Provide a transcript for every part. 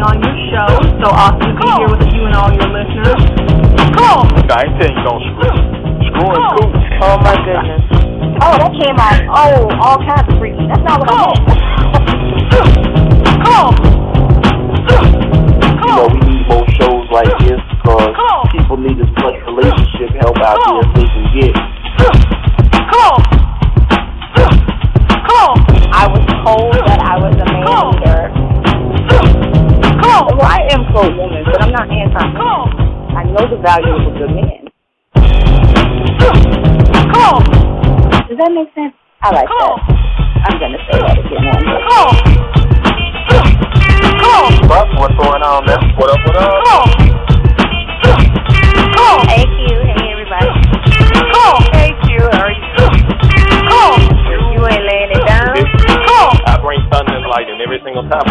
On your show, so awesome to be here with you and all your listeners. Cool. I ain't saying you don't screw. Screwing cool. Oh my goodness. Oh, that came out. Oh, all kinds of freaky. That's not what I meant. Cool. You know, we need more shows like this because people need as much relationship help out here as they can get. Cool. Cool. I was told that I was a man leader. Well, I am pro-woman, but I'm not anti-woman. I know the value of a good man. Does that make sense? I like that. I'm going to say that again one day. What's going on, man? What up, what up? Hey, Q. Hey, everybody. Hey, Q. How are you? You ain't laying it down. I bring thunder and lightning every single time.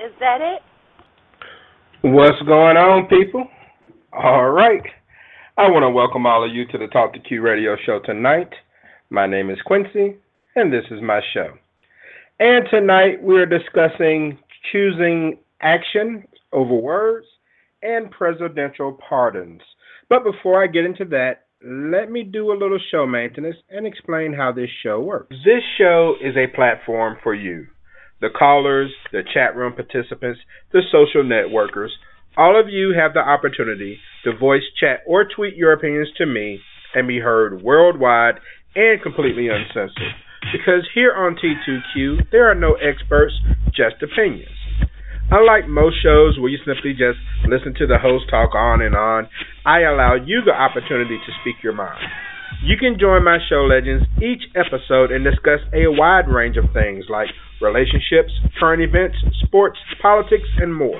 Is that it? What's going on, people? All right. I want to welcome all of you to the Talk 2 Q Radio Show tonight. My name is Quincy, and this is my show. And tonight we are discussing choosing action over words and presidential pardons. But before I get into that, let me do a little show maintenance and explain how this show works. This show is a platform for you, the callers, the chat room participants, the social networkers. All of you have the opportunity to voice, chat, or tweet your opinions to me and be heard worldwide and completely uncensored. Because here on T2Q, there are no experts, just opinions. Unlike most shows where you simply just listen to the host talk on and on, I allow you the opportunity to speak your mind. You can join my show legends each episode and discuss a wide range of things like relationships, current events, sports, politics, and more.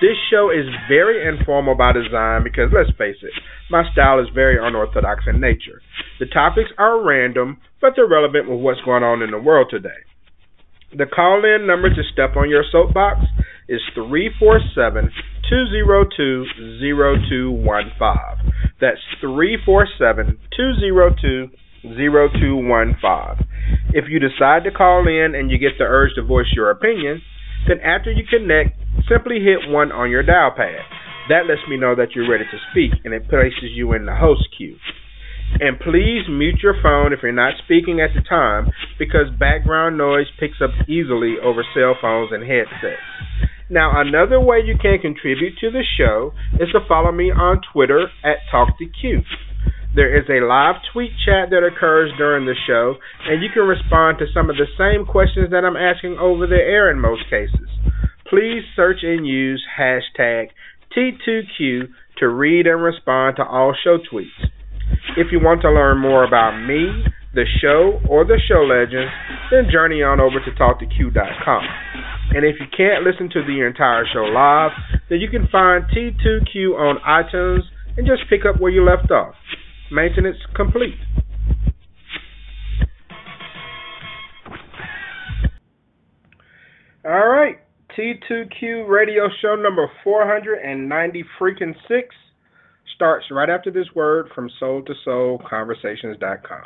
This show is very informal by design because, let's face it, my style is very unorthodox in nature. The topics are random, but they're relevant with what's going on in the world today. The call-in number to step on your soapbox is 347-202-0215. That's 347-202-0215. If you decide to call in and you get the urge to voice your opinion, then after you connect, simply hit 1 on your dial pad. That lets me know that you're ready to speak, and it places you in the host queue. And please mute your phone if you're not speaking at the time, because background noise picks up easily over cell phones and headsets. Now, another way you can contribute to the show is to follow me on Twitter at TalkToQ. There is a live tweet chat that occurs during the show, and you can respond to some of the same questions that I'm asking over the air in most cases. Please search and use hashtag T2Q to read and respond to all show tweets. If you want to learn more about me, the show, or the show legends, then journey on over to TalkToQ.com. And if you can't listen to the entire show live, then you can find T2Q on iTunes and just pick up where you left off. Maintenance complete. All right, T2Q Radio Show number 496. Starts right after this word from soul2soulconversations.com.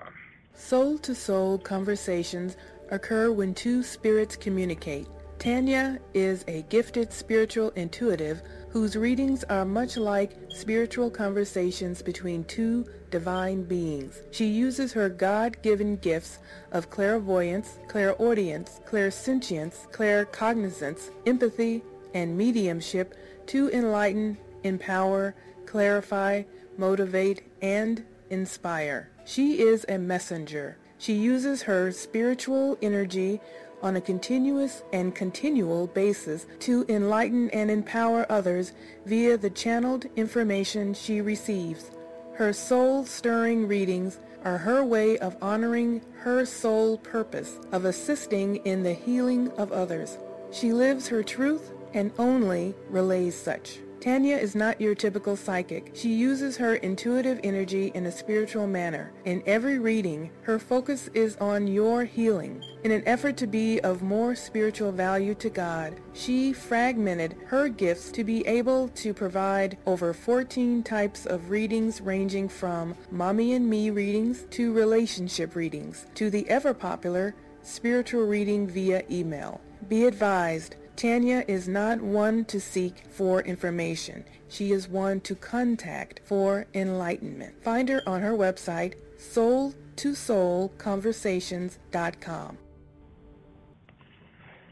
Soul-to-soul conversations occur when two spirits communicate. Tanya is a gifted spiritual intuitive whose readings are much like spiritual conversations between two divine beings. She uses her God-given gifts of clairvoyance, clairaudience, clairsentience, claircognizance, empathy, and mediumship to enlighten, empower, clarify, motivate, and inspire. She is a messenger. She uses her spiritual energy on a continuous and continual basis to enlighten and empower others via the channeled information she receives. Her soul-stirring readings are her way of honoring her soul purpose of assisting in the healing of others. She lives her truth and only relays such. Tanya is not your typical psychic. She uses her intuitive energy in a spiritual manner. In every reading, her focus is on your healing. In an effort to be of more spiritual value to God, she fragmented her gifts to be able to provide over 14 types of readings ranging from mommy and me readings to relationship readings to the ever-popular spiritual reading via email. Be advised, Tanya is not one to seek for information. She is one to contact for enlightenment. Find her on her website, soul2soulconversations.com.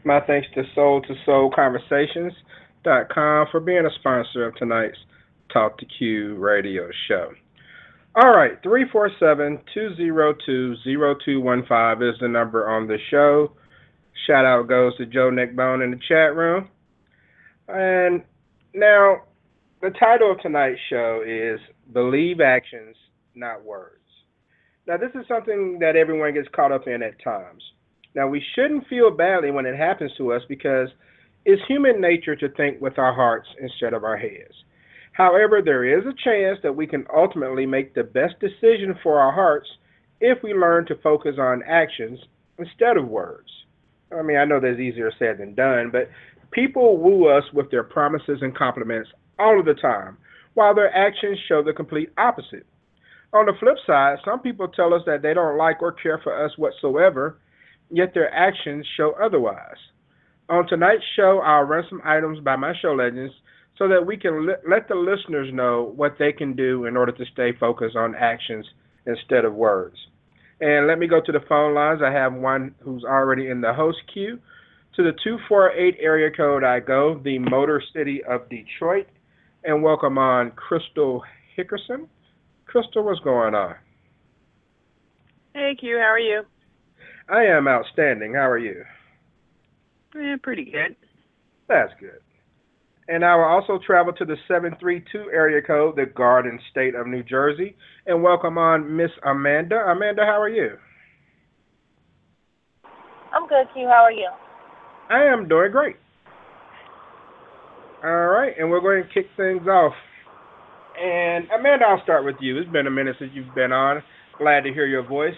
My thanks to soul2soulconversations.com for being a sponsor of tonight's Talk 2 Q Radio Show. All right, 347-202-0215 is the number on the show. Shout out goes to Joe Neckbone in the chat room. And now, the title of tonight's show is Believe Actions, Not Words. Now, this is something that everyone gets caught up in at times. Now, we shouldn't feel badly when it happens to us because it's human nature to think with our hearts instead of our heads. However, there is a chance that we can ultimately make the best decision for our hearts if we learn to focus on actions instead of words. I mean, I know that's easier said than done, but people woo us with their promises and compliments all of the time, while their actions show the complete opposite. On the flip side, some people tell us that they don't like or care for us whatsoever, yet their actions show otherwise. On tonight's show, I'll run some items by my show legends so that we can let the listeners know what they can do in order to stay focused on actions instead of words. And let me go to the phone lines. I have one who's already in the host queue. To the 248 area code I go, the Motor City of Detroit. And welcome on Crystal Hickerson. Crystal, what's going on? Hey, Q. How are you? I am outstanding. How are you? Yeah, pretty good. That's good. And I will also travel to the 732 area code, the Garden State of New Jersey, and welcome on Miss Amanda. Amanda, how are you? I'm good, Q. How are you? I am doing great. All right, and we're going to kick things off. And Amanda, I'll start with you. It's been a minute since you've been on. Glad to hear your voice.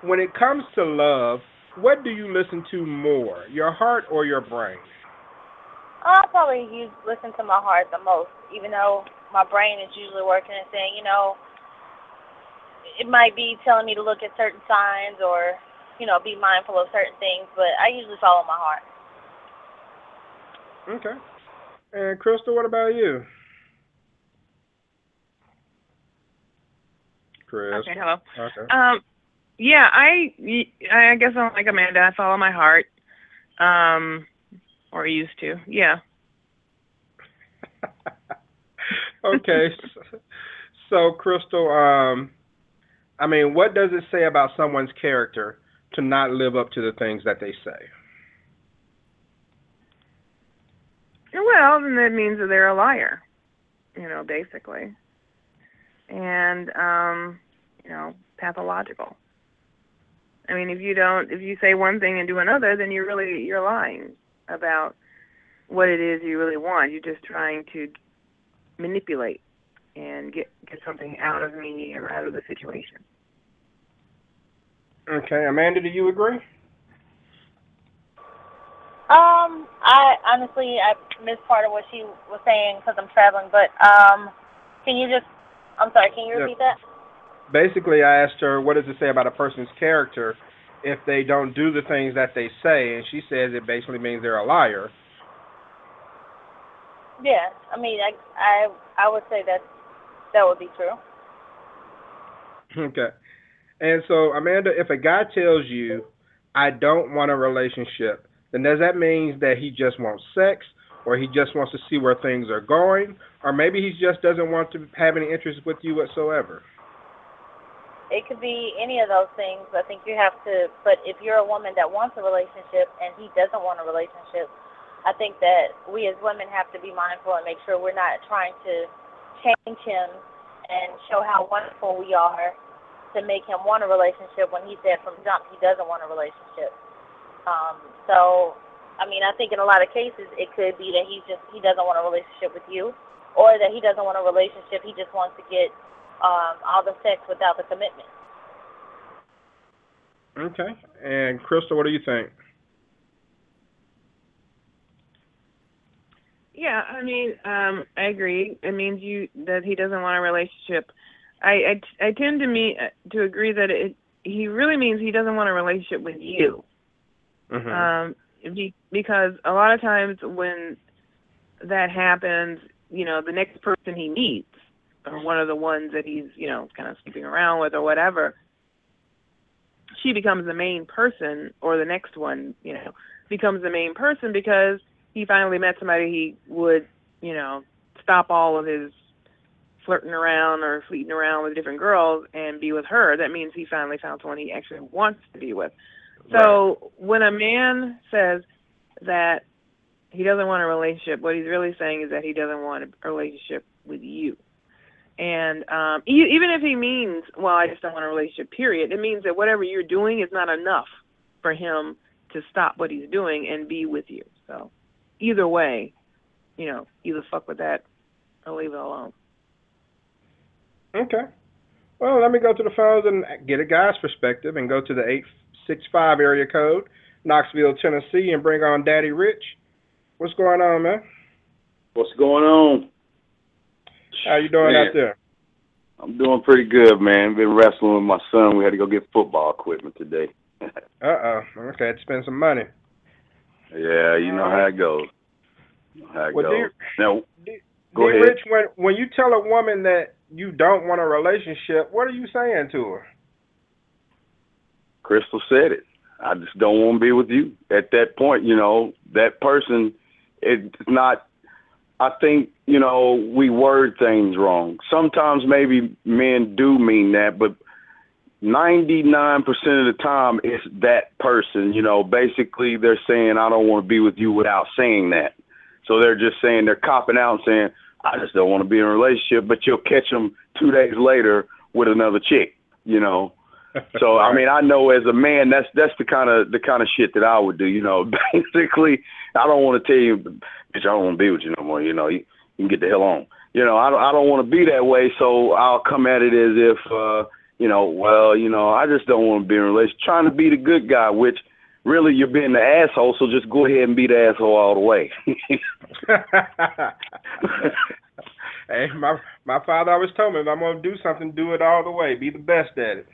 When it comes to love, what do you listen to more, your heart or your brain? I probably listen to my heart the most, even though my brain is usually working and saying, you know, it might be telling me to look at certain signs or, you know, be mindful of certain things, but I usually follow my heart. Okay. And Crystal, what about you? Crystal. Okay, hello. Okay. Yeah, I guess I'm like Amanda. I follow my heart. Or used to, yeah. Okay, so Crystal, I mean, what does it say about someone's character to not live up to the things that they say? Well, then that means that they're a liar, you know, basically, and you know, pathological. I mean, if you say one thing and do another, then you're lying about what it is you really want. You're just trying to manipulate and get something out of me or out of the situation. Okay, Amanda, do you agree? I missed part of what she was saying because I'm traveling, but can you repeat that? Basically, I asked her, what does it say about a person's character if they don't do the things that they say, and she says it basically means they're a liar. Yeah, I mean, I would say that would be true. Okay. And so, Amanda, if a guy tells you, I don't want a relationship, then does that mean that he just wants sex, or he just wants to see where things are going, or maybe he just doesn't want to have any interest with you whatsoever? It could be any of those things. I think you have to, but if you're a woman that wants a relationship and he doesn't want a relationship, I think that we as women have to be mindful and make sure we're not trying to change him and show how wonderful we are to make him want a relationship when he said from jump he doesn't want a relationship. So, I mean, I think in a lot of cases it could be that he doesn't want a relationship with you, or that he doesn't want a relationship, he just wants to get all the sex without the commitment. Okay. And Crystal, what do you think? Yeah, I mean, I agree. It means that he doesn't want a relationship. I tend to agree that he really means he doesn't want a relationship with you. Mm-hmm. Because a lot of times when that happens, you know, the next person he meets, or one of the ones that he's, you know, kind of sleeping around with or whatever, she becomes the main person, or the next one, you know, becomes the main person because he finally met somebody he would, you know, stop all of his flirting around or fleeting around with different girls and be with her. That means he finally found someone he actually wants to be with. So right. When a man says that he doesn't want a relationship, what he's really saying is that he doesn't want a relationship with you. And even if he means, well, I just don't want a relationship, period, it means that whatever you're doing is not enough for him to stop what he's doing and be with you. So either way, you know, either fuck with that or leave it alone. Okay. Well, let me go to the phones and get a guy's perspective and go to the 865 area code, Knoxville, Tennessee, and bring on Daddy Rich. What's going on, man? What's going on? How you doing out there? I'm doing pretty good, man. Been wrestling with my son. We had to go get football equipment today. Uh-oh. I'm going to have to spend some money. Yeah, you know how it goes. Now, go ahead. Rich, when you tell a woman that you don't want a relationship, what are you saying to her? Crystal said it. I just don't want to be with you. At that point, you know, that person, it's not... I think, you know, we word things wrong. Sometimes maybe men do mean that, but 99% of the time it's that person. You know, basically they're saying, I don't want to be with you without saying that. So they're just saying, they're copping out and saying, I just don't want to be in a relationship, but you'll catch them 2 days later with another chick, you know. So, I mean, I know as a man, that's the kind of shit that I would do, you know. Basically, I don't want to tell you, bitch, I don't want to be with you no more, you know. You can get the hell on. You know, I don't want to be that way, so I'll come at it as if, you know, well, you know, I just don't want to be in a relationship. Trying to be the good guy, which really you're being the asshole, so just go ahead and be the asshole all the way. Hey, my father always told me, if I'm going to do something, do it all the way. Be the best at it.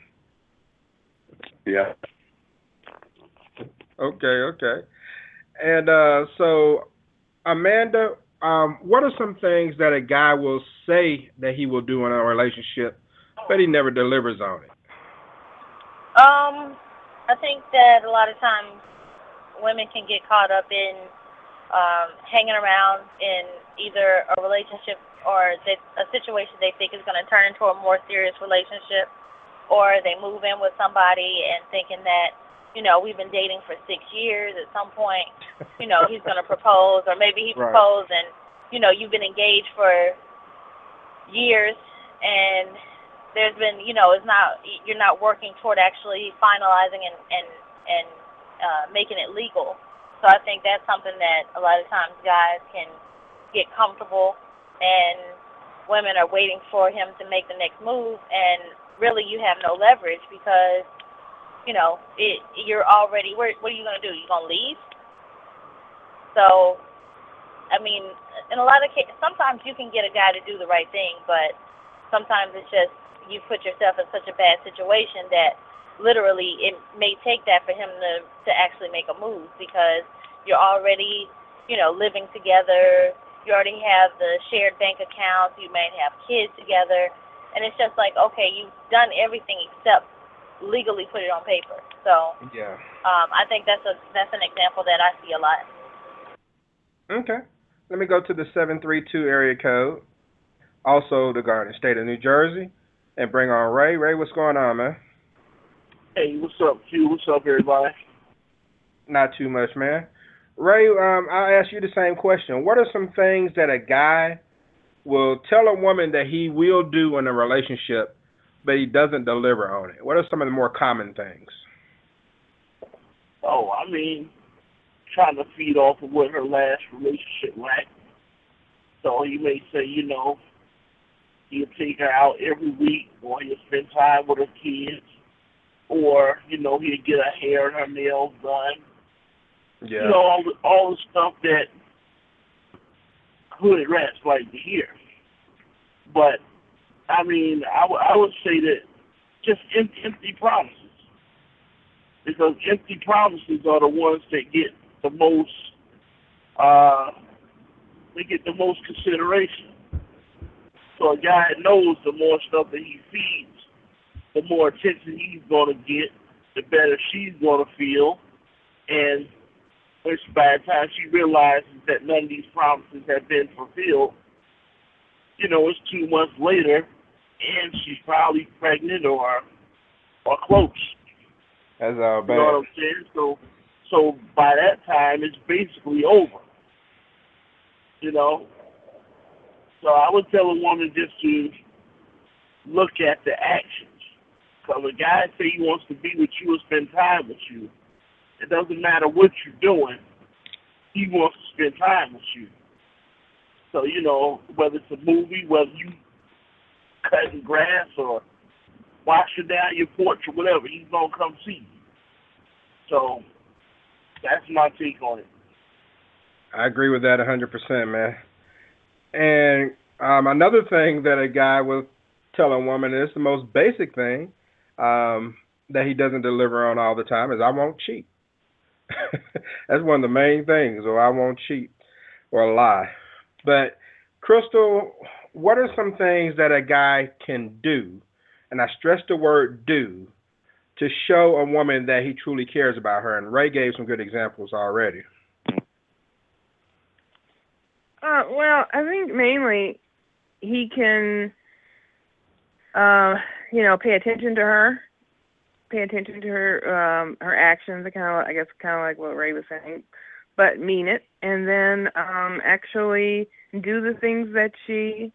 Yeah. Okay. And so, Amanda, what are some things that a guy will say that he will do in a relationship, but he never delivers on it? I think that a lot of times women can get caught up in hanging around in either a relationship or a situation they think is going to turn into a more serious relationship. Or they move in with somebody and thinking that, you know, we've been dating for 6 years. At some point, you know, he's going to propose, or maybe he proposed and, you know, you've been engaged for years and there's been, you know, you're not working toward actually finalizing and making it legal. So I think that's something that a lot of times guys can get comfortable and women are waiting for him to make the next move, and really you have no leverage because, you know, you're already, what are you going to do? You going to leave? So, I mean, in a lot of cases, sometimes you can get a guy to do the right thing, but sometimes it's just you put yourself in such a bad situation that literally it may take that for him to actually make a move, because you're already, you know, living together. You already have the shared bank accounts. You may have kids together. And it's just like, okay, you've done everything except legally put it on paper. So yeah, I think that's an example that I see a lot. Okay. Let me go to the 732 area code, also the state of New Jersey, and bring on Ray. Ray, what's going on, man? Hey, what's up, Q? What's up, everybody? Not too much, man. Ray, I'll ask you the same question. What are some things that a guy will tell a woman that he will do in a relationship, but he doesn't deliver on it? What are some of the more common things? Oh, I mean, trying to feed off of what her last relationship lacked. So he may say, you know, he'll take her out every week, or he'll spend time with her kids, or, you know, he'll get her hair and her nails done. Yeah. You know, all the stuff that hood rats like to hear. But, I mean, I would say that just empty promises. Because empty promises are the ones that get the most, they get the most consideration. So a guy knows the more stuff that he feeds, the more attention he's going to get, the better she's going to feel. And by the time she realizes that none of these promises have been fulfilled, you know, it's 2 months later, and she's probably pregnant or close. That's all bad. You know what I'm saying? So by that time, it's basically over. You know? So I would tell a woman just to look at the actions. So if a guy say he wants to be with you or spend time with you, it doesn't matter what you're doing, he wants to spend time with you. So, you know, whether it's a movie, whether you cutting grass or washing down your porch or whatever, he's going to come see you. So that's my take on it. I agree with that 100%, man. And another thing that a guy will tell a woman is the most basic thing that he doesn't deliver on all the time is, I won't cheat. That's one of the main things, or I won't cheat or lie. But, Crystal, what are some things that a guy can do, and I stress the word do, to show a woman that he truly cares about her? And Ray gave some good examples already. Well, I think mainly he can, you know, pay attention to her, her actions, kind of like what Ray was saying, but mean it, and then actually do the things that she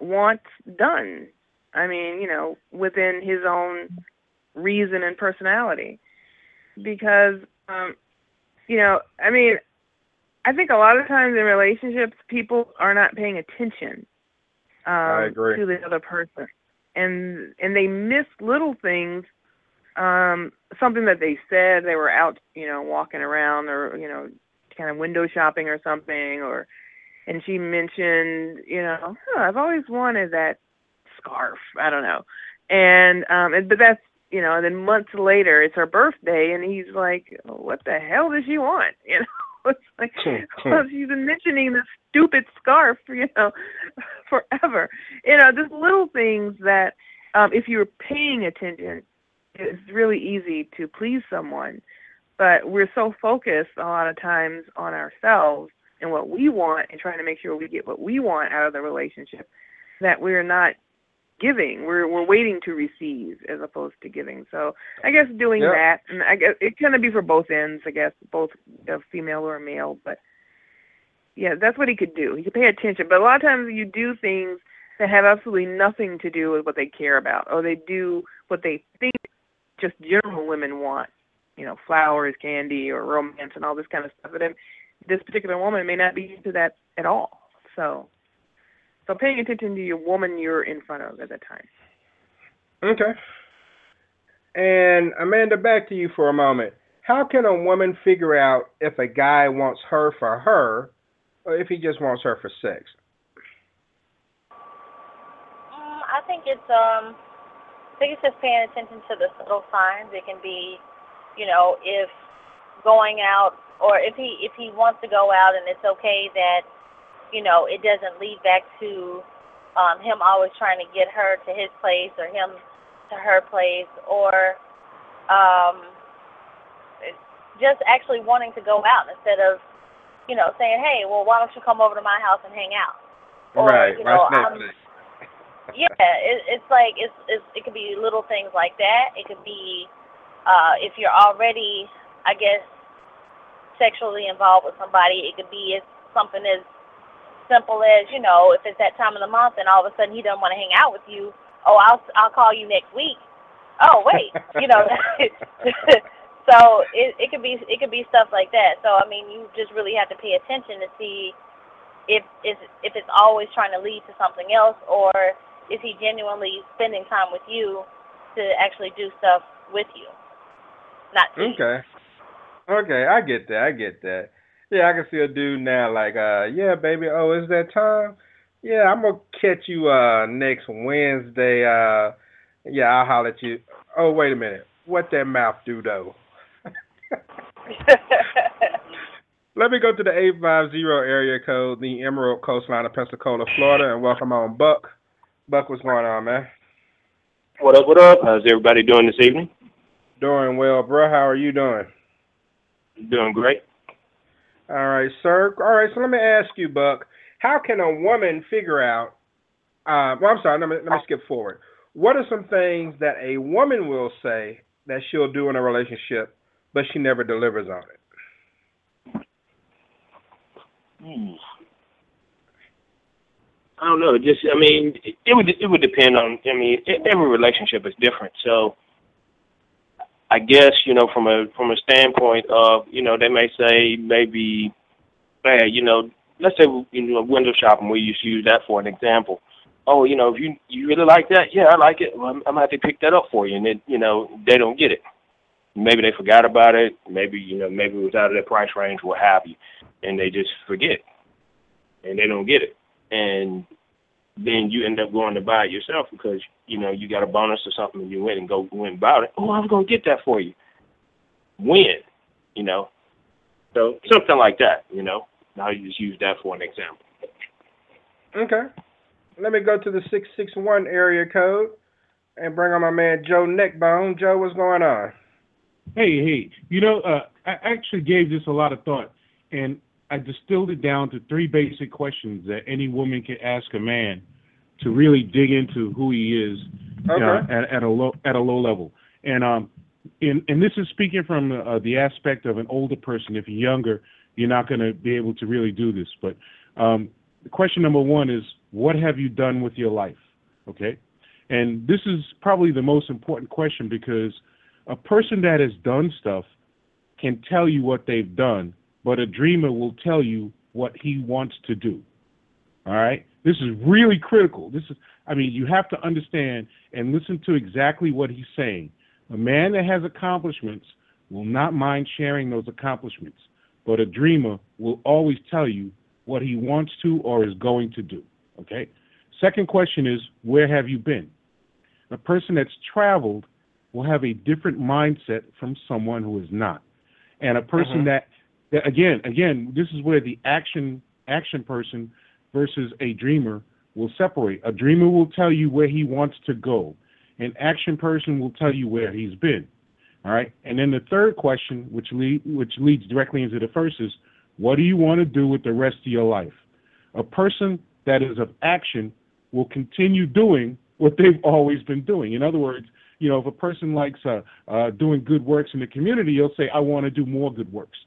wants done. I mean, you know, within his own reason and personality, because, you know, I mean, I think a lot of times in relationships, people are not paying attention to the other person, and they miss little things, something that they said, they were out, you know, walking around or, you know, kind of window shopping or something, and she mentioned, you know, I've always wanted that scarf, I don't know, but that's, you know, and then months later, it's her birthday, and he's like, what the hell does she want, you know? It's like, well, she's been mentioning this stupid scarf, you know, forever. You know, just little things that, if you're paying attention, it's really easy to please someone. But we're so focused a lot of times on ourselves and what we want and trying to make sure we get what we want out of the relationship that we're not giving. We're waiting to receive as opposed to giving. So I guess doing that, and I guess it kind of be for both ends, I guess, both a female or a male. But, yeah, that's what he could do. He could pay attention. But a lot of times you do things that have absolutely nothing to do with what they care about, or they do what they think just general women want, you know, flowers, candy, or romance and all this kind of stuff. But this particular woman may not be into that at all. So paying attention to your woman you're in front of at that time. Okay. And Amanda, back to you for a moment. How can a woman figure out if a guy wants her for her or if he just wants her for sex? I think it's just paying attention to the subtle signs. It can be, you know, if going out, or if he wants to go out and it's okay that, you know, it doesn't lead back to him always trying to get her to his place or him to her place, or just actually wanting to go out instead of, you know, saying, hey, well, why don't you come over to my house and hang out? Or, right. You know, Yeah, it could be little things like that. It could be if you're already, I guess, sexually involved with somebody. It could be something as simple as, you know, if it's that time of the month and all of a sudden he doesn't want to hang out with you. Oh, I'll call you next week. Oh, wait, you know. So it could be stuff like that. So I mean, you just really have to pay attention to see if it's always trying to lead to something else, or is he genuinely spending time with you to actually do stuff with you, not to okay. You. Okay, I get that. Yeah, I can see a dude now like, yeah, baby, oh, is that time? Yeah, I'm going to catch you next Wednesday. Yeah, I'll holler at you. Oh, wait a minute. What that mouth do, though? Let me go to the 850 area code, the Emerald Coastline of Pensacola, Florida, and welcome on Buck. Buck, what's going on, man? What up? How's everybody doing this evening? Doing well, bro. How are you doing? Doing great. All right, sir. All right, so let me ask you, Buck. How can a woman figure out, let me skip forward. What are some things that a woman will say that she'll do in a relationship, but she never delivers on it? I don't know. It would depend on, every relationship is different. So I guess, from a standpoint of, they may say maybe, let's say, window shopping, we used to use that for an example. Oh, if you really like that, yeah, I like it. Well, I'm going to have to pick that up for you. And then, they don't get it. Maybe they forgot about it. Maybe, maybe it was out of their price range, what have you. And they just forget. And they don't get it. And then you end up going to buy it yourself because, you got a bonus or something and you went and bought it. Oh, I was going to get that for you. When? So something like that, Now you just use that for an example. Okay. Let me go to the 661 area code and bring on my man Joe Neckbone. Joe, what's going on? Hey. I actually gave this a lot of thought, and I distilled it down to three basic questions that any woman can ask a man to really dig into who he is. Okay. At a low level. And and this is speaking from the aspect of an older person. If you're younger, you're not going to be able to really do this. But question number one is, what have you done with your life? Okay? And this is probably the most important question, because a person that has done stuff can tell you what they've done, but a dreamer will tell you what he wants to do. All right? This is really critical. You have to understand and listen to exactly what he's saying. A man that has accomplishments will not mind sharing those accomplishments, but a dreamer will always tell you what he wants to or is going to do, okay? Second question is, where have you been? A person that's traveled will have a different mindset from someone who is not. And a person that again, this is where the action person versus a dreamer will separate. A dreamer will tell you where he wants to go. An action person will tell you where he's been, all right? And then the third question, which leads directly into the first, is, what do you want to do with the rest of your life? A person that is of action will continue doing what they've always been doing. In other words, if a person likes doing good works in the community, you'll say, I want to do more good works.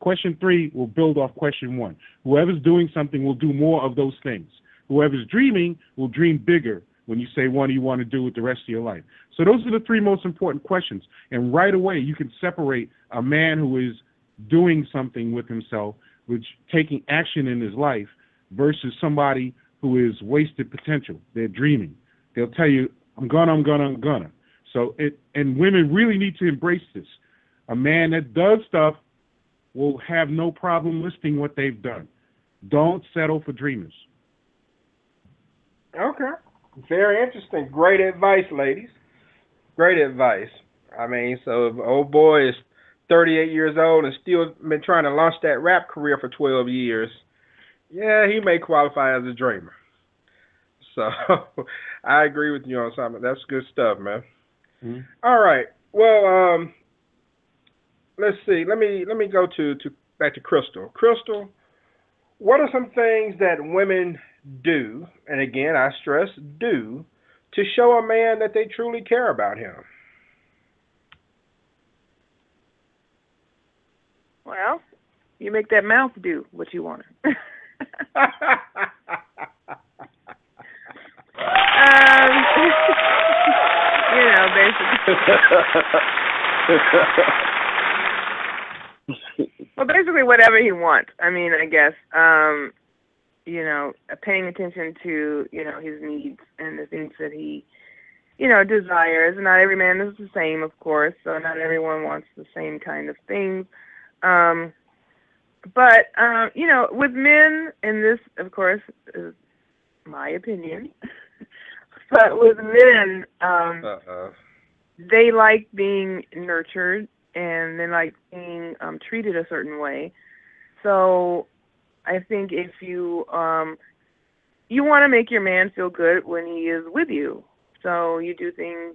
Question three will build off question one. Whoever's doing something will do more of those things. Whoever's dreaming will dream bigger when you say, what do you want to do with the rest of your life? So those are the three most important questions. And right away, you can separate a man who is doing something with himself, which taking action in his life, versus somebody who is wasted potential. They're dreaming. They'll tell you, I'm gonna. So women really need to embrace this. A man that does stuff will have no problem listing what they've done. Don't settle for dreamers. Okay. Very interesting. Great advice, ladies. Great advice. So if old boy is 38 years old and still been trying to launch that rap career for 12 years, yeah, he may qualify as a dreamer. So I agree with you on something. That's good stuff, man. Mm-hmm. All right. Well, let's see. Let me go to back to Crystal. Crystal, what are some things that women do, and again, I stress do, to show a man that they truly care about him. Well, you make that mouth do what you want. You know, basically. Well, basically whatever he wants. I mean, I guess, you know, paying attention to, you know, his needs and the things that he, you know, desires. Not every man is the same, of course, so not everyone wants the same kind of things. But you know, with men, and this, of course, is my opinion, but with men, they like being nurtured and they like being treated a certain way. So I think if you you want to make your man feel good when he is with you, so you do things,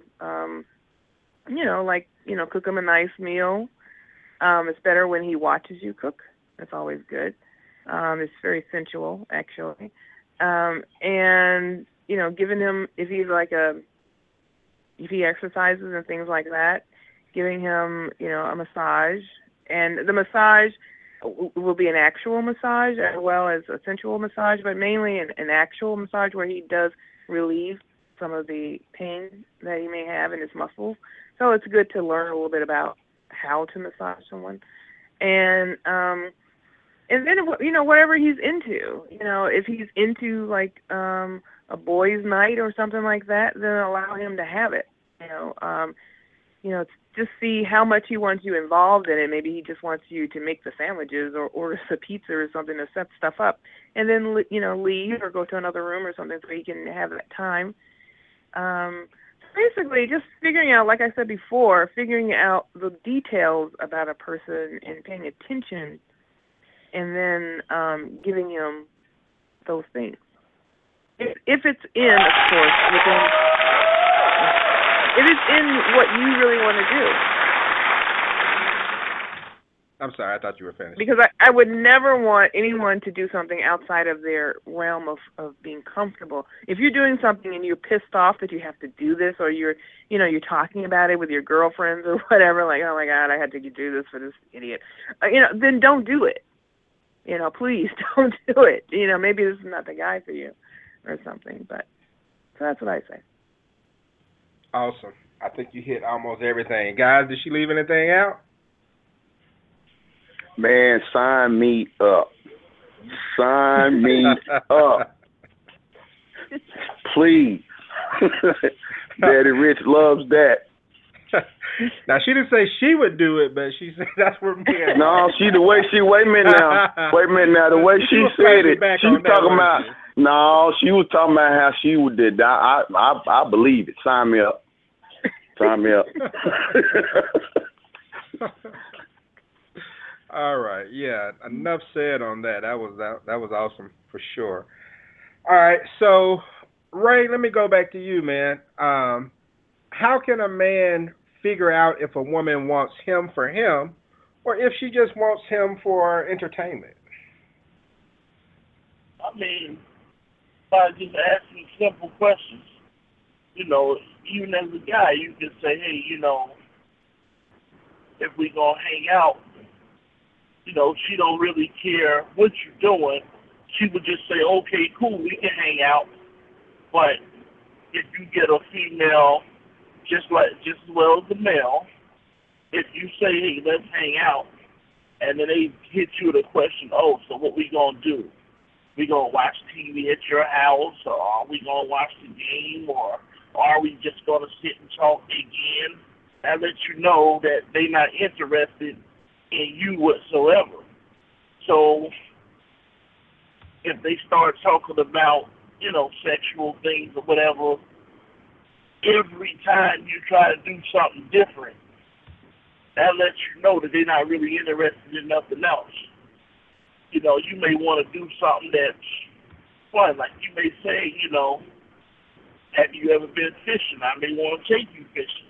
you know, like, you know, cook him a nice meal. It's better when he watches you cook. That's always good. It's very sensual, actually. And you know, giving him, if he's like if he exercises and things like that, giving him, you know, a massage. And the massage will be an actual massage as well as a sensual massage, but mainly an actual massage where he does relieve some of the pain that he may have in his muscles. So it's good to learn a little bit about how to massage someone. And then, you know, whatever he's into, you know, if he's into like, a boys' night or something like that, then allow him to have it. You know, just see how much he wants you involved in it. Maybe he just wants you to make the sandwiches or order the pizza or something to set stuff up, and then, you know, leave or go to another room or something so he can have that time. Basically, just figuring out, like I said before, figuring out the details about a person and paying attention, and then giving him those things. If it's in, of course, within, if it's in what you really want to do. I'm sorry, I thought you were finished. Because I would never want anyone to do something outside of their realm of being comfortable. If you're doing something and you're pissed off that you have to do this, or you're, you know, you're talking about it with your girlfriends or whatever, like, oh my God, I had to do this for this idiot. You know, then don't do it. You know, please don't do it. You know, maybe this is not the guy for you, or something, but so that's what I say. Awesome. I think you hit almost everything. Guys, did she leave anything out? Man, sign me up. Sign me up. Please. Daddy Rich loves that. Now, she didn't say she would do it, but she said that's what men. No, she, the way she, wait a minute now, the way she said it, she was talking about, no, she was talking about how she would do it. I believe it. Sign me up. Sign me up. All right. Yeah. Enough said on that. That was awesome for sure. All right. So, Ray, let me go back to you, man. How can a man figure out if a woman wants him for him, or if she just wants him for entertainment? I mean, by just asking simple questions. You know, even as a guy, you can say, hey, you know, if we gonna hang out, you know, she don't really care what you're doing. She would just say, okay, cool, we can hang out. But if you get a female, just as well as the male, if you say, hey, let's hang out, and then they hit you with a question, oh, so what we gonna do? We gonna watch TV at your house, or are we gonna watch the game, or are we just gonna sit and talk again? I let you know that they're not interested in you whatsoever. So if they start talking about, you know, sexual things or whatever, every time you try to do something different, that lets you know that they're not really interested in nothing else. You know, you may want to do something that's fun. Like you may say, you know, have you ever been fishing? I may want to take you fishing.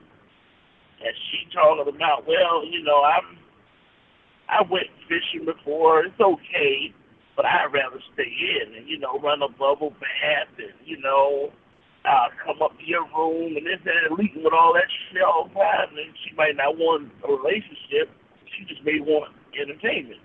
And she talking about, well, you know, I went fishing before. It's okay. but I'd rather stay in and, you know, run a bubble bath and, you know, come up to your room and this, that, and leaking with all that shit all the time. And she might not want a relationship. She just may want entertainment.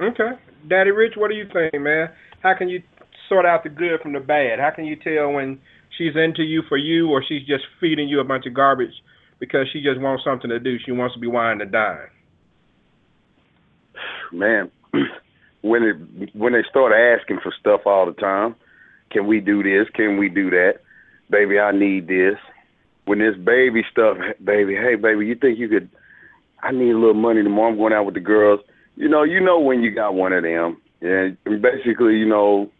Okay. Daddy Rich, what do you think, man? How can you sort out the good from the bad? How can you tell when she's into you for you or she's just feeding you a bunch of garbage because she just wants something to do? She wants to be wine and dine. Man, when they start asking for stuff all the time, can we do this? Can we do that? Baby, I need this. When this baby stuff, baby, hey, baby, you think you could, I need a little money tomorrow. I'm going out with the girls. You know when you got one of them. And basically, you know,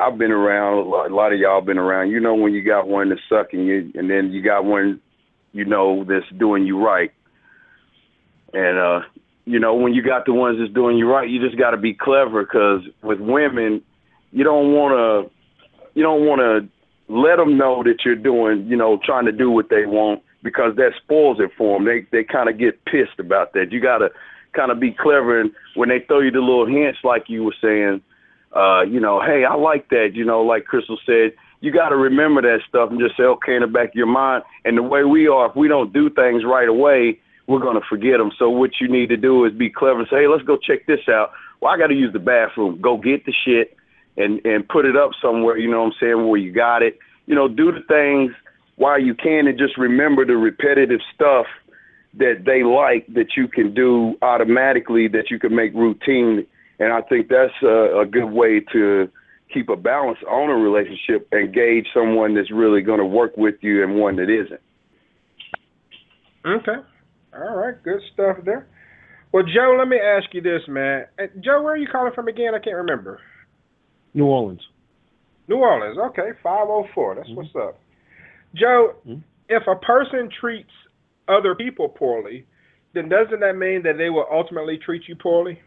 I've been around, a lot of y'all been around. You know when you got one that's sucking you, and then you got one, you know, that's doing you right. And, you know, when you got the ones that's doing you right, you just got to be clever because with women, you don't want to let them know that you're doing, you know, trying to do what they want because that spoils it for them. They kind of get pissed about that. You got to kind of be clever. And when they throw you the little hints, like you were saying, you know, hey, I like that, you know, like Crystal said, you got to remember that stuff and just say, okay, in the back of your mind. And the way we are, if we don't do things right away, we're going to forget them. So what you need to do is be clever and say, hey, let's go check this out. Well, I got to use the bathroom. Go get the shit and put it up somewhere, you know what I'm saying, where you got it. You know, do the things while you can and just remember the repetitive stuff that they like that you can do automatically, that you can make routine. And I think that's a good way to keep a balance on a relationship and gauge someone that's really going to work with you and one that isn't. Okay. All right, good stuff there. Well, Joe, let me ask you this, man. Joe, where are you calling from again? I can't remember. New Orleans. New Orleans, okay, 504. That's what's up. Joe, if a person treats other people poorly, then doesn't that mean that they will ultimately treat you poorly?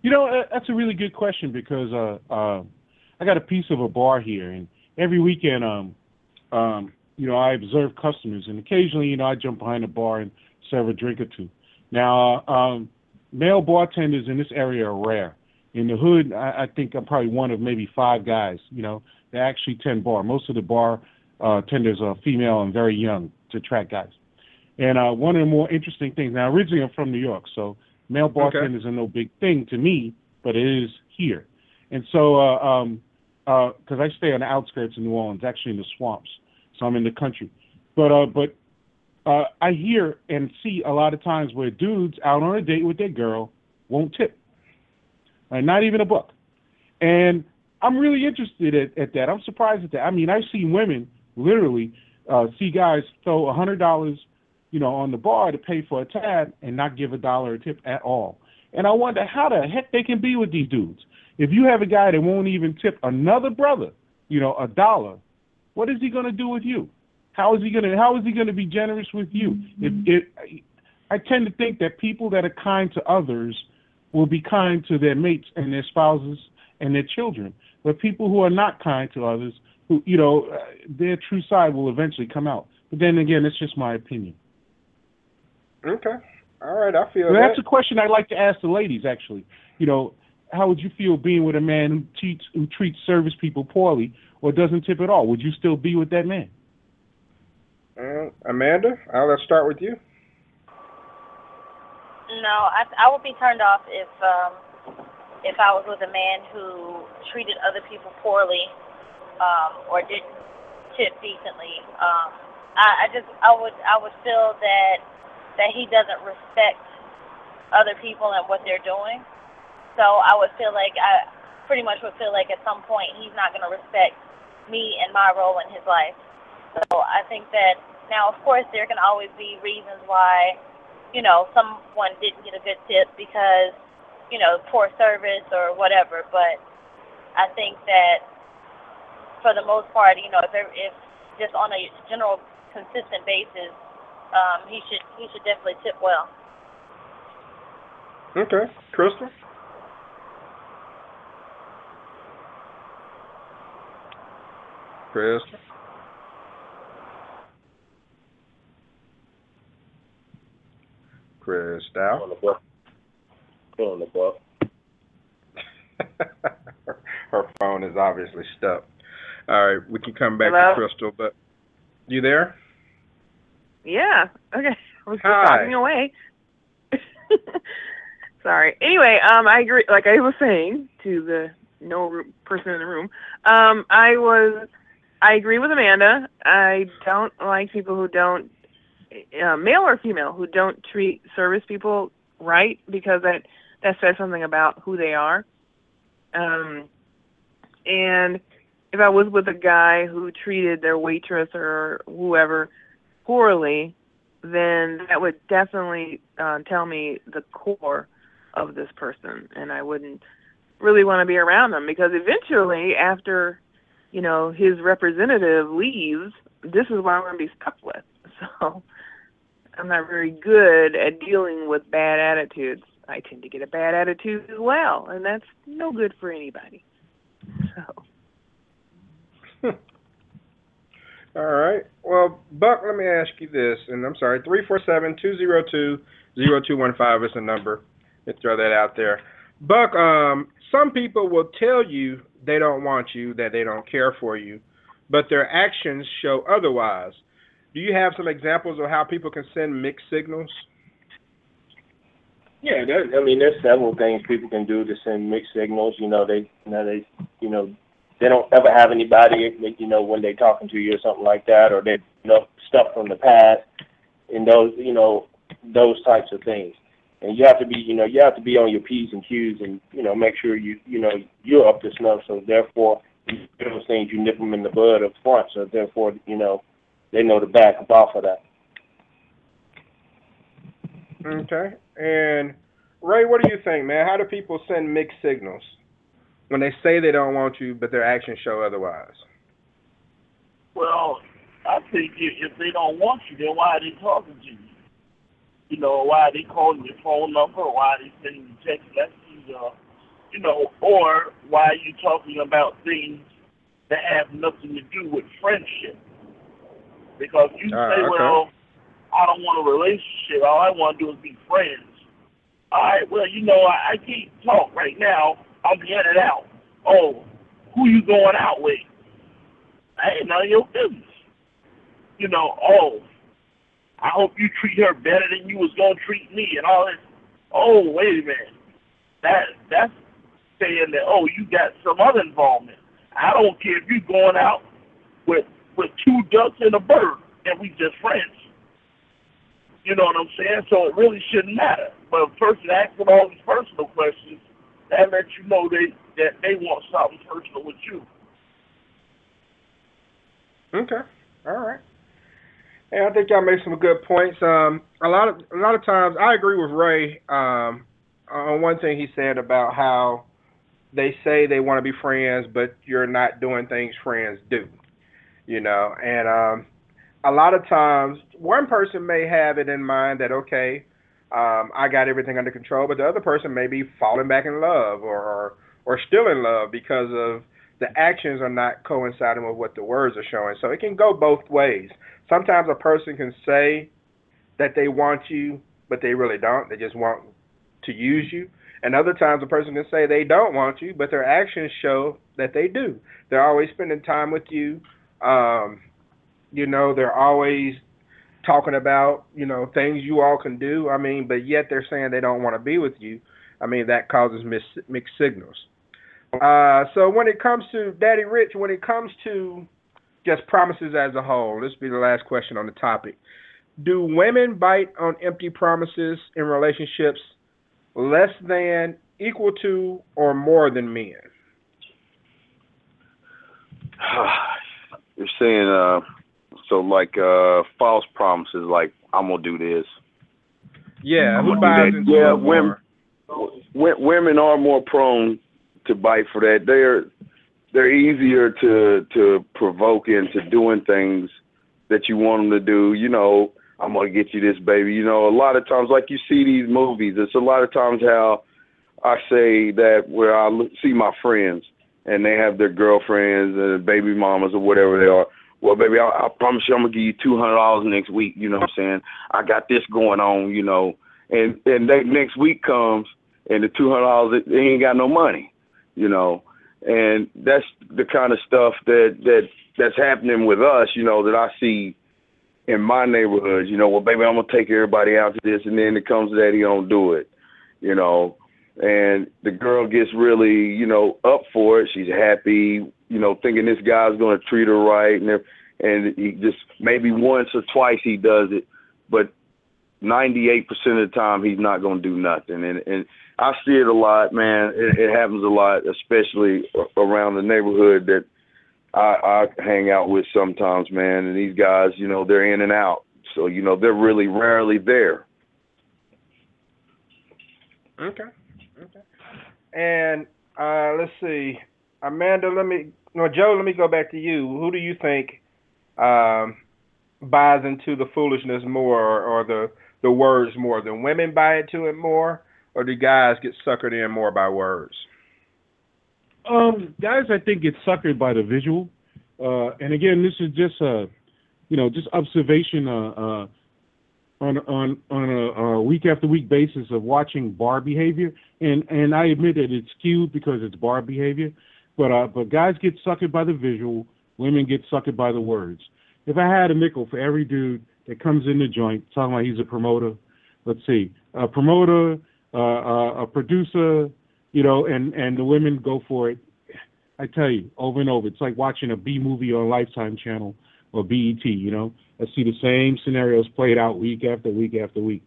You know, that's a really good question because I got a piece of a bar here, and every weekend, you know, I observe customers, and occasionally, you know, I jump behind a bar and serve a drink or two. Now, male bartenders in this area are rare. In the hood, I think I'm probably one of maybe five guys, you know, that actually tend bar. Most of the bar tenders are female and very young to attract guys. And one of the more interesting things, now, originally I'm from New York, so male bartenders are no big thing to me, but it is here. And so, because I stay on the outskirts of New Orleans, actually in the swamps. So I'm in the country. But I hear and see a lot of times where dudes out on a date with their girl won't tip. Right? Not even a buck. And I'm really interested at that. I'm surprised at that. I mean, I've seen women literally see guys throw $100, you know, on the bar to pay for a tab and not give $1 a tip at all. And I wonder how the heck they can be with these dudes. If you have a guy that won't even tip another brother, you know, $1, what is he going to do with you? How is he going to be generous with you? I tend to think that people that are kind to others will be kind to their mates and their spouses and their children. But people who are not kind to others, who, you know, their true side will eventually come out. But then again, it's just my opinion. Okay. All right. I feel that's a question I'd like to ask the ladies, actually. You know, how would you feel being with a man who treats service people poorly or doesn't tip at all? Would you still be with that man? Amanda, let's start with you. No, I would be turned off if I was with a man who treated other people poorly or didn't tip decently. I would feel that he doesn't respect other people and what they're doing. So I would feel like at some point he's not going to respect me and my role in his life. So I think that now, of course, there can always be reasons why, you know, someone didn't get a good tip because, you know, poor service or whatever. But I think that for the most part, you know, if just on a general consistent basis, he should definitely tip well. Okay, Crystal. Crystal. feeling it, Buck. Her phone is obviously stuck. All right, we can come back to Crystal, but you there? Yeah. Okay. I was just talking away. Sorry. Anyway, I agree. Like I was saying to the person in the room, I agree with Amanda. I don't like people who don't, male or female, who don't treat service people right, because that says something about who they are. And if I was with a guy who treated their waitress or whoever poorly, then that would definitely tell me the core of this person, and I wouldn't really want to be around them, because eventually after, you know, his representative leaves, this is what I'm going to be stuck with. So I'm not very good at dealing with bad attitudes. I tend to get a bad attitude as well, and that's no good for anybody. So. All right. Well, Buck, let me ask you this, and I'm sorry, 347-202-0215 is the number. Let's throw that out there. Buck, some people will tell you they don't want you, that they don't care for you, but their actions show otherwise. Do you have some examples of how people can send mixed signals? Yeah, there's several things people can do to send mixed signals. They don't ever have anybody, when they're talking to you or something like that, or they stuff from the past, and those types of things. And you have to be, on your P's and Q's, and make sure you're up to snuff. So therefore, those things, you nip them in the bud up front. So therefore, they know to back up off of that. Okay. And Ray, what do you think, man? How do people send mixed signals when they say they don't want you, but their actions show otherwise? Well, I think if they don't want you, then why are they talking to you? Why are they calling your phone number? Why are they sending you text messages? Or why are you talking about things that have nothing to do with friendship? Because you say, well, I don't want a relationship. All I want to do is be friends. All right, well, I can't talk right now. I'll be headed out. Oh, who you going out with? Hey, none of your business. Oh, I hope you treat her better than you was going to treat me and all that. Oh, wait a minute. That's saying that, oh, you got some other involvement. I don't care if you're going out with two ducks and a bird and we just friends. You know what I'm saying? So it really shouldn't matter. But a person asking all these personal questions, that lets you know that they want something personal with you. Okay. All right. And I think y'all made some good points. A lot of times, I agree with Ray on one thing he said about how they say they want to be friends, but you're not doing things friends do. And a lot of times, one person may have it in mind that, okay, I got everything under control, but the other person may be falling back in love or still in love because of the actions are not coinciding with what the words are showing. So it can go both ways. Sometimes a person can say that they want you, but they really don't. They just want to use you. And other times a person can say they don't want you, but their actions show that they do. They're always spending time with you. They're always talking about, things you all can do, but yet they're saying they don't want to be with you. That causes mixed signals. So when it comes to Daddy Rich, when it comes to just promises as a whole, this will be the last question on the topic. Do women bite on empty promises in relationships less than, equal to, or more than men? You're saying, false promises, like, I'm going to do this. Yeah, who buys into it more? Women are more prone to bite for that. They're easier to provoke into doing things that you want them to do. I'm going to get you this, baby. A lot of times, like you see these movies, it's a lot of times how I say that where I see my friends and they have their girlfriends and baby mamas or whatever they are. Well, baby, I promise you I'm going to give you $200 next week, I got this going on, and that next week comes, and the $200, they ain't got no money, you know. And that's the kind of stuff that's happening with us, you know, that I see in my neighborhood. You know, well, baby, I'm going to take everybody out to this, and then it comes to that, he don't do it, you know. And the girl gets really, you know, up for it. She's happy, you know, thinking this guy's going to treat her right. And he just maybe once or twice he does it, but 98% of the time he's not going to do nothing. And I see it a lot, man. It happens a lot, especially around the neighborhood that I hang out with sometimes, man. And these guys, you know, they're in and out. So, you know, they're really rarely there. Okay. And let's see. Amanda, Joe, let me go back to you. Who do you think buys into the foolishness more or the words more? Do women buy into it more, or do guys get suckered in more by words? Guys, I think, get suckered by the visual. And again, this is just just observation on a week after week basis of watching bar behavior. And I admit that it's skewed because it's bar behavior. But guys get suckered by the visual. Women get suckered by the words. If I had a nickel for every dude that comes in the joint, talking about he's a promoter, let's see, a promoter, a producer, you know, and the women go for it. I tell you, over and over, it's like watching a B-movie on Lifetime Channel or BET, you know. I see the same scenarios played out week after week after week.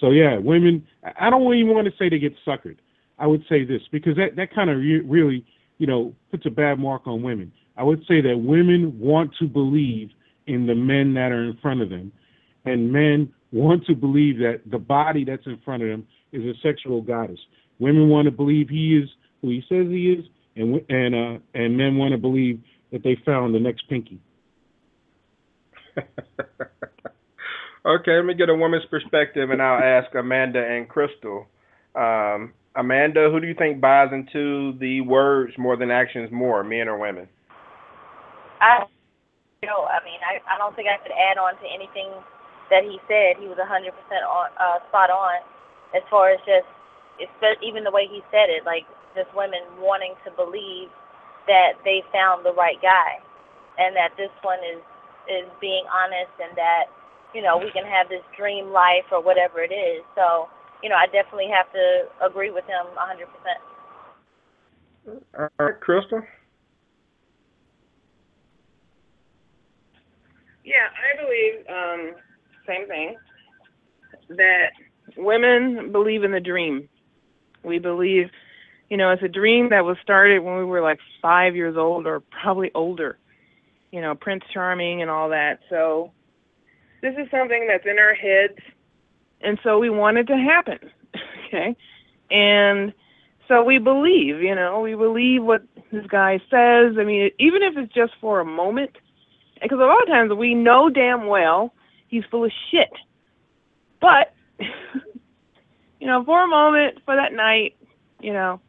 So, yeah, women, I don't even want to say they get suckered. I would say this, because that kind of really, you know, puts a bad mark on women. I would say that women want to believe in the men that are in front of them, and men want to believe that the body that's in front of them is a sexual goddess. Women want to believe he is who he says he is, and men want to believe that they found the next pinky. Okay, let me get a woman's perspective, and I'll ask Amanda and Crystal. Amanda, who do you think buys into the words more than actions more, men or women? I don't think I could add on to anything that he said. He was 100% spot on as far as just, even the way he said it, like just women wanting to believe that they found the right guy and that this one is being honest and that, you know, we can have this dream life or whatever it is. So, you know, I definitely have to agree with him 100%. All right, Crystal? Yeah, I believe same thing, that women believe in the dream. We believe, you know, it's a dream that was started when we were like 5 years old or probably older, you know, Prince Charming and all that. So this is something that's in our heads, and so we want it to happen, okay? And so we believe, you know, we believe what this guy says. I mean, even if it's just for a moment, because a lot of times we know damn well he's full of shit. But, you know, for a moment, for that night, you know,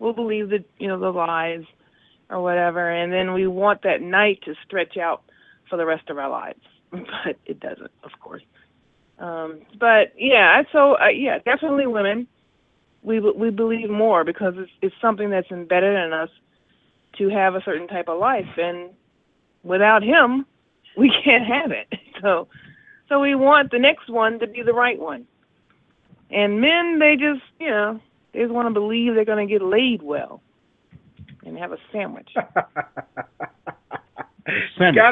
we'll believe the, you know, the lies or whatever. And then we want that night to stretch out for the rest of our lives. But it doesn't, of course. But, yeah, definitely women. We believe more because it's something that's embedded in us to have a certain type of life. And without him, we can't have it. So we want the next one to be the right one. And men, they just, you know, they just want to believe they're going to get laid well and have a sandwich. Gotta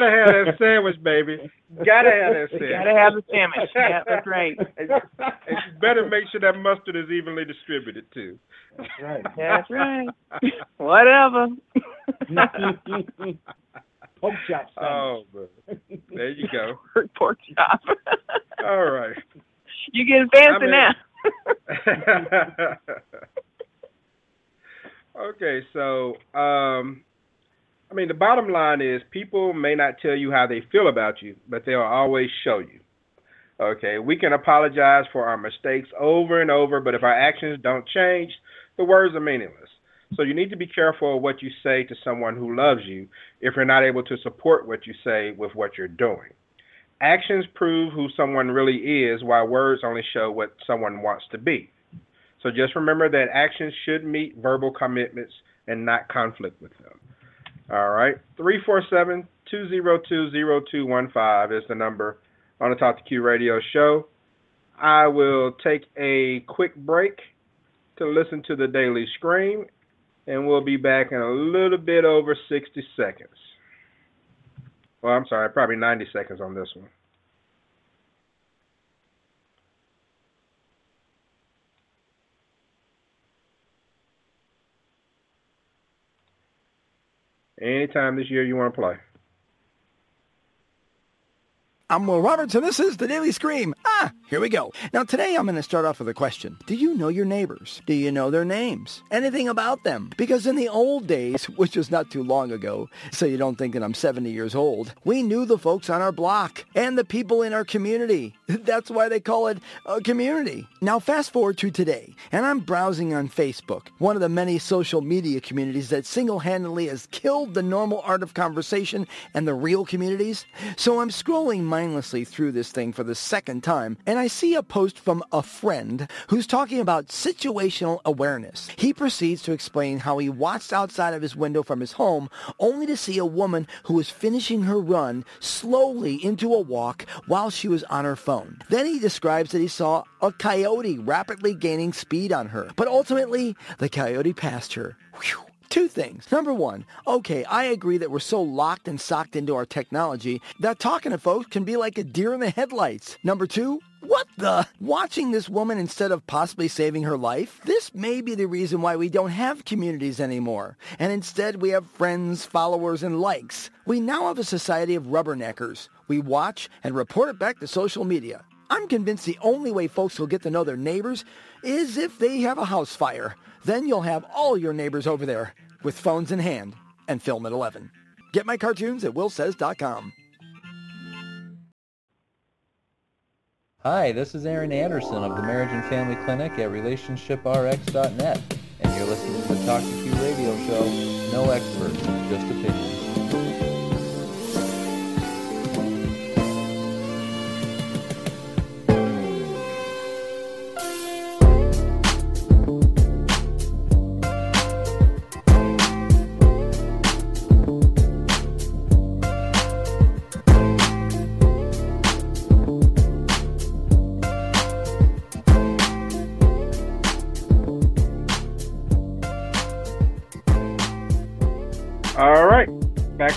have that sandwich, baby. Gotta have that sandwich. Gotta have the sandwich. Yeah, that's right. And you better make sure that mustard is evenly distributed, too. That's right. That's right. Whatever. Pork chop sandwich. Oh, there you go. Pork chop. All right. You get fancy now. Okay, so, I mean, the bottom line is people may not tell you how they feel about you, but they'll always show you. Okay, we can apologize for our mistakes over and over, but if our actions don't change, the words are meaningless. So you need to be careful of what you say to someone who loves you if you're not able to support what you say with what you're doing. Actions prove who someone really is, while words only show what someone wants to be. So just remember that actions should meet verbal commitments and not conflict with them. All right, 347-202-0215 is the number on the Talk 2 Q Radio Show. I will take a quick break to listen to The Daily Scream, and we'll be back in a little bit over 60 seconds. Well, I'm sorry, probably 90 seconds on this one. Anytime this year you want to play. I'm Will Roberts, and this is The Daily Scream. Here we go. Now, today I'm going to start off with a question. Do you know your neighbors? Do you know their names? Anything about them? Because in the old days, which was not too long ago, so you don't think that I'm 70 years old, we knew the folks on our block and the people in our community. That's why they call it a community. Now, fast forward to today, and I'm browsing on Facebook, one of the many social media communities that single-handedly has killed the normal art of conversation and the real communities. So I'm scrolling mindlessly through this thing for the second time, and I see a post from a friend who's talking about situational awareness. He proceeds to explain how he watched outside of his window from his home only to see a woman who was finishing her run slowly into a walk while she was on her phone. Then he describes that he saw a coyote rapidly gaining speed on her, but ultimately the coyote passed her. Whew. Two things. Number one, okay, I agree that we're so locked and socked into our technology that talking to folks can be like a deer in the headlights. Number two, what the? Watching this woman instead of possibly saving her life? This may be the reason why we don't have communities anymore, and instead we have friends, followers, and likes. We now have a society of rubberneckers. We watch and report it back to social media. I'm convinced the only way folks will get to know their neighbors is if they have a house fire. Then you'll have all your neighbors over there with phones in hand and film at 11. Get my cartoons at willsays.com. Hi, this is Aaron Anderson of the Marriage and Family Clinic at RelationshipRx.net, and you're listening to the Talk 2 Q Radio Show. No experts, just opinions.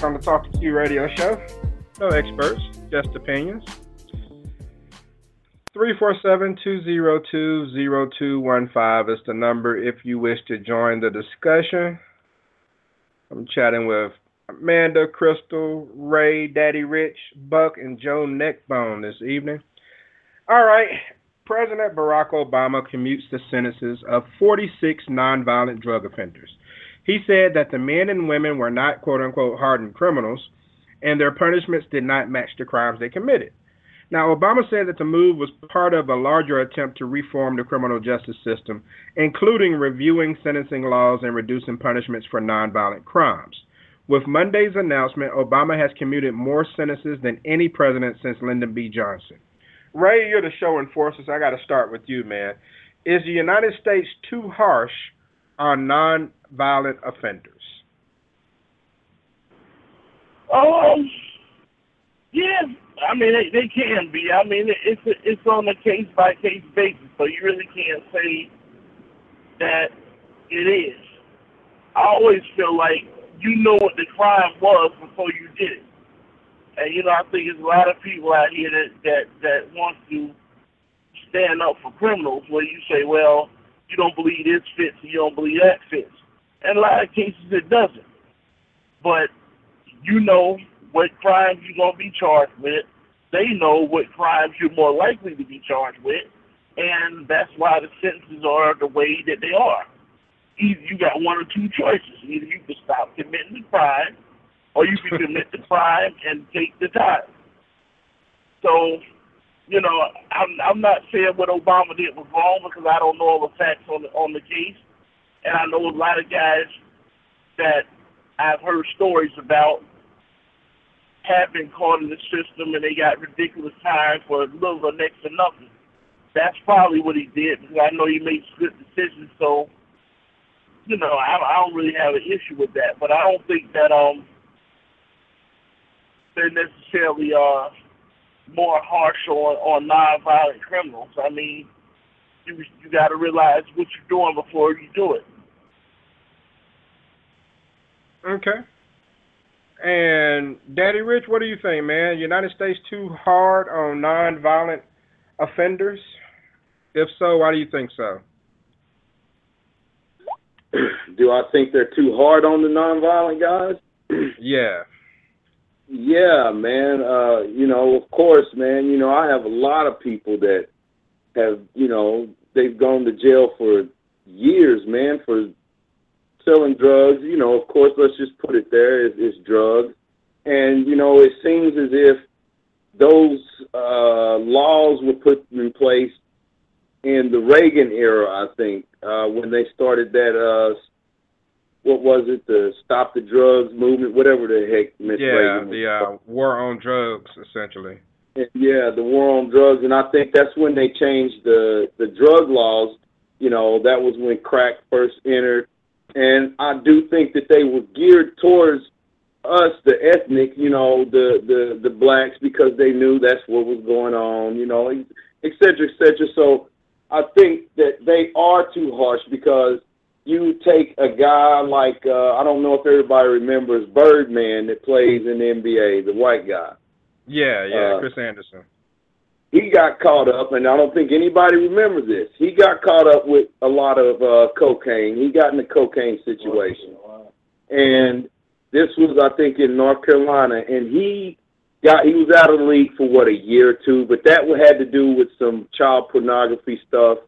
On the Talk 2 Q Radio Show. No experts, just opinions. 347-202-0215 is the number if you wish to join the discussion. I'm chatting with Amanda, Crystal, Ray, Daddy Rich, Buck, and Joe Neckbone this evening. All right. President Barack Obama commutes the sentences of 46 nonviolent drug offenders. He said that the men and women were not, quote-unquote, hardened criminals, and their punishments did not match the crimes they committed. Now, Obama said that the move was part of a larger attempt to reform the criminal justice system, including reviewing sentencing laws and reducing punishments for nonviolent crimes. With Monday's announcement, Obama has commuted more sentences than any president since Lyndon B. Johnson. Ray, you're the show enforcer, so I got to start with you, man. Is the United States too harsh on non-violent offenders? Yes. I mean, they can be. I mean, it's on a case-by-case basis, so you really can't say that it is. I always feel like you know what the crime was before you did it. And, you know, I think there's a lot of people out here that wants to stand up for criminals where you say, well, you don't believe this fits and you don't believe that fits. In a lot of cases, it doesn't. But you know what crimes you're going to be charged with. They know what crimes you're more likely to be charged with. And that's why the sentences are the way that they are. Either you got one or two choices. Either you can stop committing the crime, or you can commit the crime and take the time. So, you know, I'm not saying what Obama did was wrong because I don't know all the facts on the case, and I know a lot of guys that I've heard stories about have been caught in the system and they got ridiculous time for little or next to nothing. That's probably what he did, because I know he makes good decisions. So, you know, I don't really have an issue with that. But I don't think that they're necessarily more harsh on nonviolent criminals. I mean, you got to realize what you're doing before you do it. Okay. And Daddy Rich, what do you think, man? United States too hard on nonviolent offenders? If so, why do you think so? Do I think they're too hard on the nonviolent guys? Yeah. Yeah, man. You know, of course, man. You know, I have a lot of people that have, you know, they've gone to jail for years, man, for selling drugs. You know, of course, let's just put it there. It's drugs. And, you know, it seems as if those laws were put in place in the Reagan era, I think, when they started that, what was it, the Stop the Drugs movement, whatever the heck Miss Reagan was. Yeah, the war on drugs, essentially. And, yeah, the war on drugs, and I think that's when they changed the drug laws. You know, that was when crack first entered, and I do think that they were geared towards us, the ethnic, you know, the blacks, because they knew that's what was going on, you know, et cetera, et cetera. So I think that they are too harsh, because you take a guy like, I don't know if everybody remembers Birdman that plays in the NBA, the white guy. Yeah, Chris Anderson. He got caught up, and I don't think anybody remembers this. He got caught up with a lot of cocaine. He got in a cocaine situation. And this was, I think, in North Carolina, and he was out of the league for, what, a year or two, but that had to do with some child pornography stuff.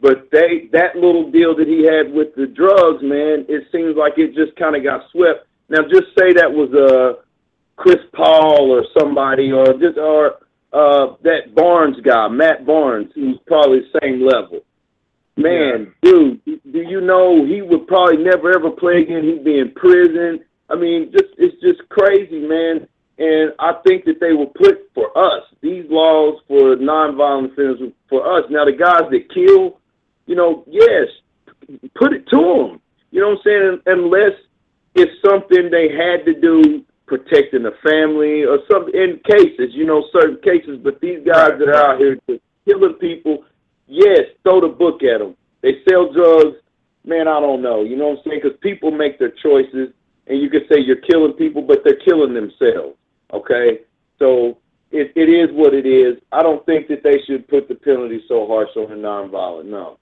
But that little deal that he had with the drugs, man, it seems like it just kind of got swept. Now, just say that was Chris Paul or somebody, or that Barnes guy, Matt Barnes, who's probably the same level. Man, yeah. Dude, do you know he would probably never, ever play again? He'd be in prison. I mean, it's just crazy, man. And I think that they were put for us. These laws for nonviolent offenders were for us. Now, the guys that kill, you know, yes, put it to them. You know what I'm saying? Unless it's something they had to do, protecting the family or something, in cases, you know, certain cases. But these guys that are out here just killing people, yes, throw the book at them. They sell drugs. Man, I don't know. You know what I'm saying? Because people make their choices. And you could say you're killing people, but they're killing themselves, okay? So it is what it is. I don't think that they should put the penalty so harsh on the nonviolent, no.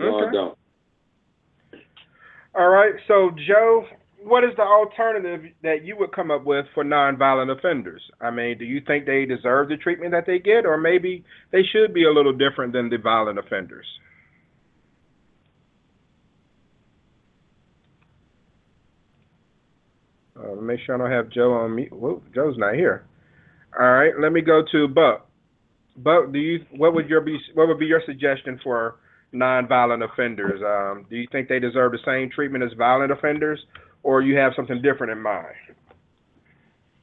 Okay. No, I don't. All right, so, Joe, what is the alternative that you would come up with for nonviolent offenders? I mean, do you think they deserve the treatment that they get, or maybe they should be a little different than the violent offenders? Make sure I don't have Joe on mute. Whoa, Joe's not here. All right, let me go to Buck. Buck, what would be your suggestion for nonviolent offenders? Do you think they deserve the same treatment as violent offenders, or you have something different in mind?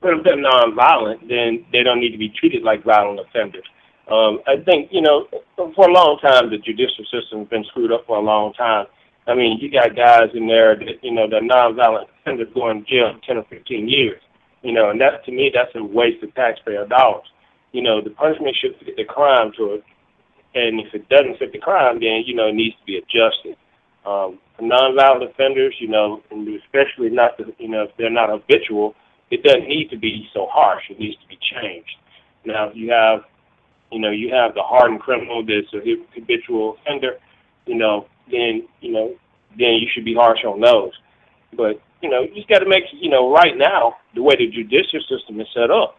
Well, if they're nonviolent, then they don't need to be treated like violent offenders. I think, you know, for a long time the judicial system has been screwed up for a long time. I mean, you got guys in there that, you know, they're nonviolent offenders going to jail in 10 or 15 years, you know, and that, to me, that's a waste of taxpayer dollars. You know, the punishment should fit the crime to it, and if it doesn't fit the crime, then, you know, it needs to be adjusted. For nonviolent offenders, you know, and especially not, you know, if they're not habitual, it doesn't need to be so harsh. It needs to be changed. Now, if you have, you know, you have the hardened criminal that's a habitual offender, you know, then you should be harsh on those. But, you know, you just got to make, you know, right now, the way the judicial system is set up,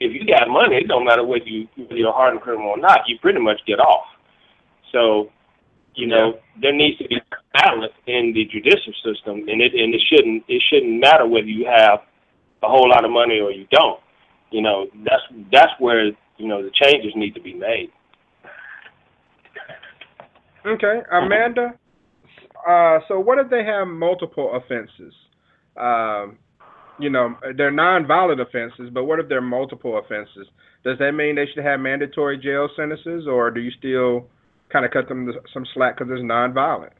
if you got money, it don't matter whether you're a hardened criminal or not, you pretty much get off. So, you know, there needs to be balance in the judicial system, and it shouldn't matter whether you have a whole lot of money or you don't. You know, that's where, you know, the changes need to be made. Okay, Amanda, so what if they have multiple offenses? you know, they're nonviolent offenses, but what if they're multiple offenses? Does that mean they should have mandatory jail sentences, or do you still kind of cut them some slack because it's nonviolent?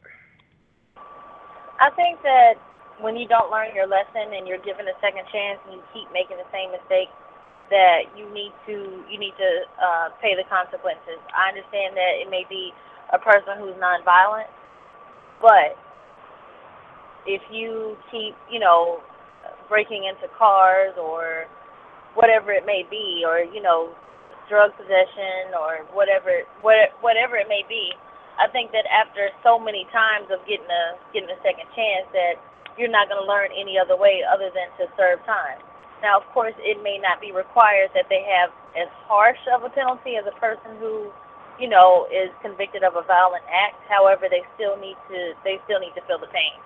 I think that when you don't learn your lesson and you're given a second chance and you keep making the same mistake, that you need to pay the consequences. I understand that it may be a person who's nonviolent, but if you keep, you know, breaking into cars or whatever it may be, or, you know, drug possession or whatever it may be, I think that after so many times of getting a second chance, that you're not going to learn any other way other than to serve time. Now, of course, it may not be required that they have as harsh of a penalty as a person who, you know, is convicted of a violent act. However, they still need to feel the pain.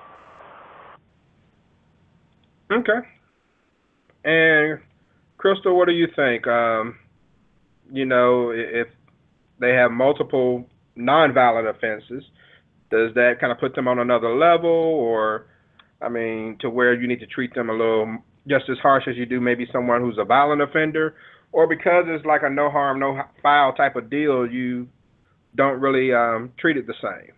Okay. And Crystal, what do you think? You know, if they have multiple nonviolent offenses, does that kind of put them on another level, or, I mean, to where you need to treat them a little just as harsh as you do maybe someone who's a violent offender? Or because it's like a no harm, no foul type of deal, you don't really treat it the same?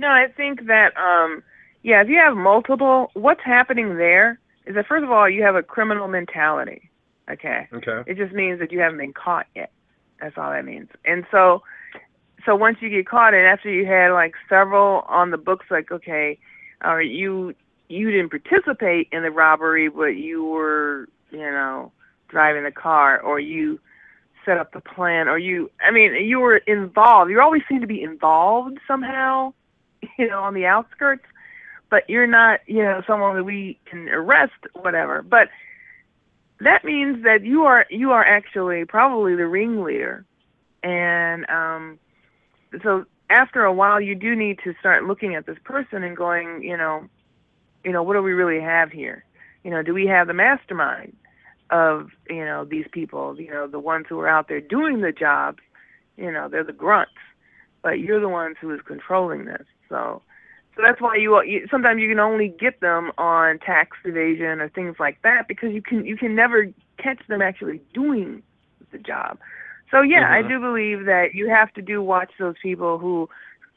No, I think that, if you have multiple, what's happening there is that, first of all, you have a criminal mentality, okay? It just means that you haven't been caught yet. That's all that means. And so once you get caught, and after you had, like, several on the books, like, okay, all right, you didn't participate in the robbery, but you were, you know, driving the car, or you set up the plan, or you were involved. You always seem to be involved somehow, you know, on the outskirts, but you're not, you know, someone that we can arrest, whatever. But that means that you are actually probably the ringleader. And so after a while, you do need to start looking at this person and going, you know, what do we really have here? You know, do we have the mastermind of, you know, these people, you know, the ones who are out there doing the jobs? You know, they're the grunts, but you're the ones who is controlling this. So that's why sometimes you can only get them on tax evasion or things like that, because you can never catch them actually doing the job. So, yeah, mm-hmm. I do believe that you have to watch those people who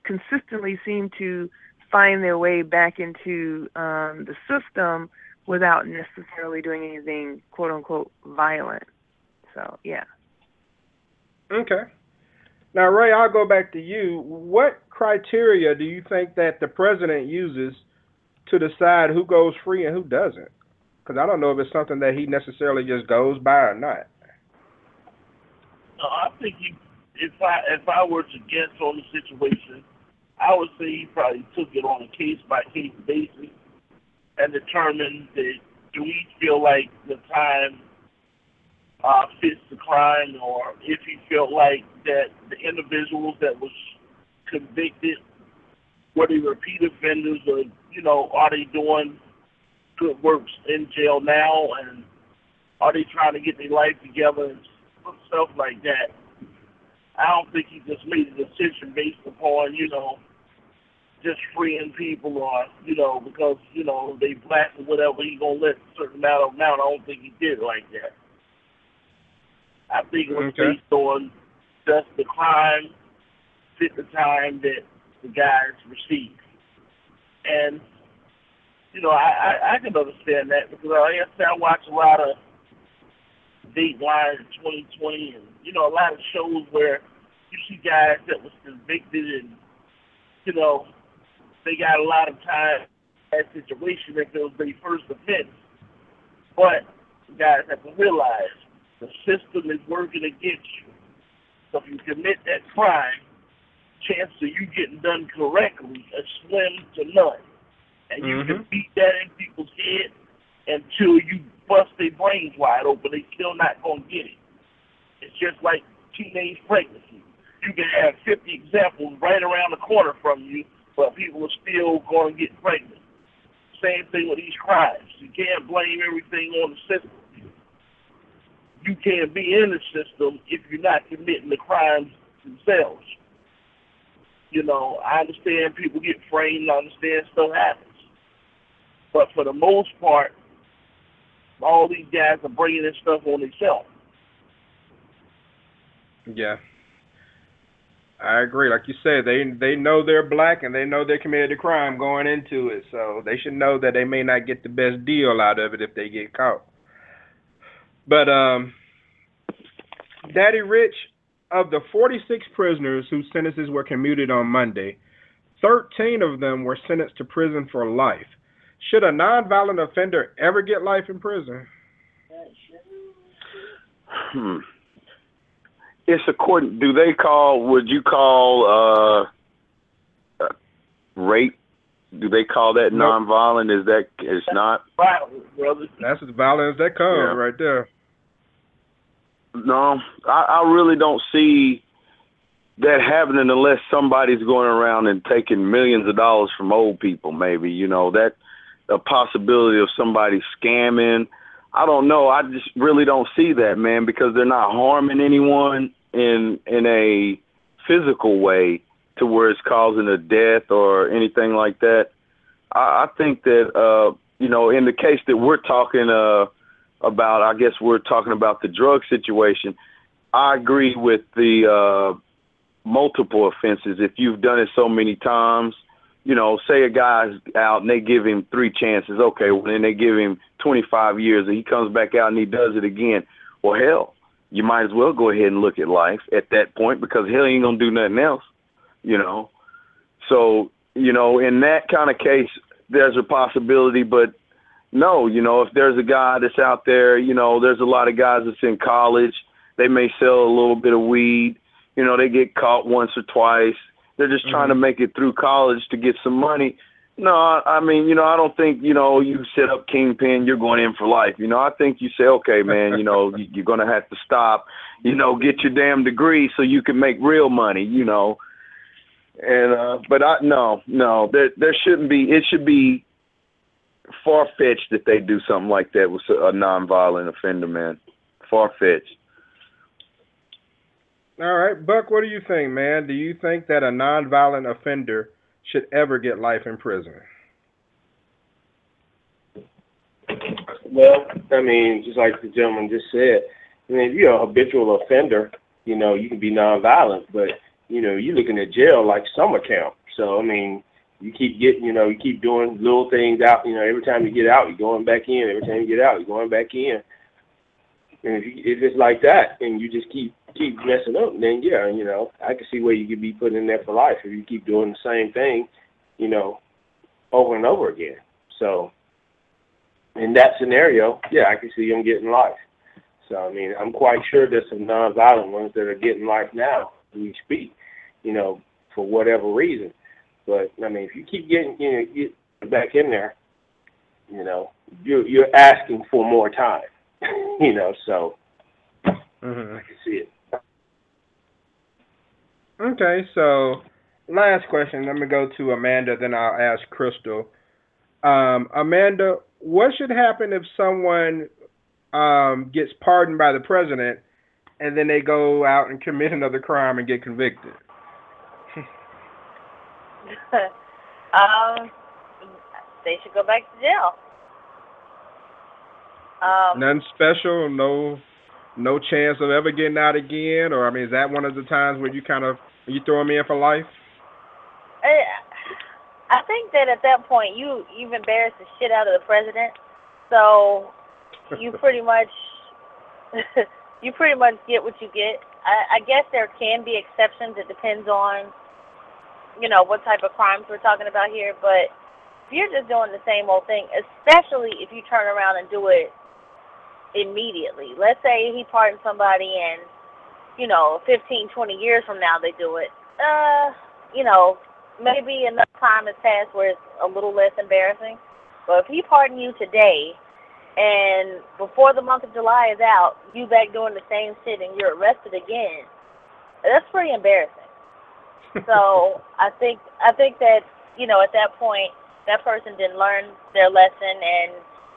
consistently seem to find their way back into the system without necessarily doing anything, quote-unquote, violent. So, yeah. Okay. Now, Ray, I'll go back to you. What criteria do you think that the president uses to decide who goes free and who doesn't? Because I don't know if it's something that he necessarily just goes by or not. I think if I were to guess on the situation, I would say he probably took it on a case-by-case basis and determined that, do we feel like the time fits the crime, or if he felt like that the individuals that was convicted, were they repeat offenders, or, you know, are they doing good works in jail now, and are they trying to get their life together and stuff like that. I don't think he just made a decision based upon, you know, just freeing people, or, you know, because, you know, they black or whatever, he gonna let a certain amount of them out. I don't think he did it like that. I think it was based on just the crime, fit the time that the guys received. And, you know, I can understand that, because I watch a lot of Dateline 2020 and, you know, a lot of shows where you see guys that was convicted and, you know, they got a lot of time in that situation if it was their first offense. But you guys have to realize the system is working against you. So if you commit that crime, chances of you getting done correctly are slim to none. And you can beat that in people's head until you bust their brains wide open. They still not going to get it. It's just like teenage pregnancy. You can have 50 examples right around the corner from you, but people are still going to get pregnant. Same thing with these crimes. You can't blame everything on the system. You can't be in the system if you're not committing the crimes themselves. You know, I understand people get framed. I understand stuff happens. But for the most part, all these guys are bringing this stuff on themselves. Yeah. I agree. Like you said, they know they're black and they know they committed a crime going into it. So they should know that they may not get the best deal out of it if they get caught. But Daddy Rich, of the 46 prisoners whose sentences were commuted on Monday, 13 of them were sentenced to prison for life. Should a nonviolent offender ever get life in prison? It's according. Do they call? Would you call rape? Do they call that nonviolent? Is that? It's not. That's as violent as that comes, right there. No, I really don't see that happening unless somebody's going around and taking millions of dollars from old people. Maybe, you know, that a possibility of somebody scamming. I don't know. I just really don't see that, man, because they're not harming anyone in a physical way to where it's causing a death or anything like that. I think that, you know, in the case that we're talking about, I guess we're talking about the drug situation. I agree with the multiple offenses. If you've done it so many times, you know, say a guy's out and they give him 3 chances. Okay, well, then they give him 25 years and he comes back out and he does it again. Well, hell, you might as well go ahead and look at life at that point because hell, he ain't going to do nothing else, you know. So, you know, in that kind of case, there's a possibility. But, no, you know, if there's a guy that's out there, you know, there's a lot of guys that's in college. They may sell a little bit of weed. You know, they get caught once or twice. They're just trying to make it through college to get some money. No, I mean, you know, I don't think, you know, you set up Kingpin, you're going in for life. You know, I think you say, okay, man, you know, you're going to have to stop, you know, get your damn degree so you can make real money, you know. And but I no, there shouldn't be. It should be far-fetched that they do something like that with a nonviolent offender, man. Far-fetched. All right, Buck, what do you think, man? Do you think that a nonviolent offender should ever get life in prison? Well, I mean, just like the gentleman just said, I mean, if you're a habitual offender, you know, you can be nonviolent, but, you know, you're looking at jail like summer camp. So, I mean, you keep getting, you know, you keep doing little things out. You know, every time you get out, you're going back in. Every time you get out, you're going back in. And if it's like that and you just keep messing up, then, yeah, you know, I can see where you could be put in there for life if you keep doing the same thing, you know, over and over again. So in that scenario, yeah, I can see them getting life. So, I mean, I'm quite sure there's some nonviolent ones that are getting life now when we speak, you know, for whatever reason. But, I mean, if you keep getting, you know, get back in there, you know, you're asking for more time. You know, so I can see it. Okay, so last question. Let me go to Amanda, then I'll ask Crystal. Amanda, what should happen if someone gets pardoned by the president and then they go out and commit another crime and get convicted? They should go back to jail. Nothing special, no chance of ever getting out again, or I mean, is that one of the times where you kind of you throw them in for life? I think that at that point you've embarrassed the shit out of the president, so you pretty much get what you get. I guess there can be exceptions. It depends on, you know, what type of crimes we're talking about here, but if you're just doing the same old thing, especially if you turn around and do it immediately. Let's say he pardoned somebody and, you know, 15, 20 years from now they do it. You know, maybe enough time has passed where it's a little less embarrassing. But if he pardoned you today and before the month of July is out, you back doing the same shit and you're arrested again, that's pretty embarrassing. So I think that, you know, at that point that person didn't learn their lesson and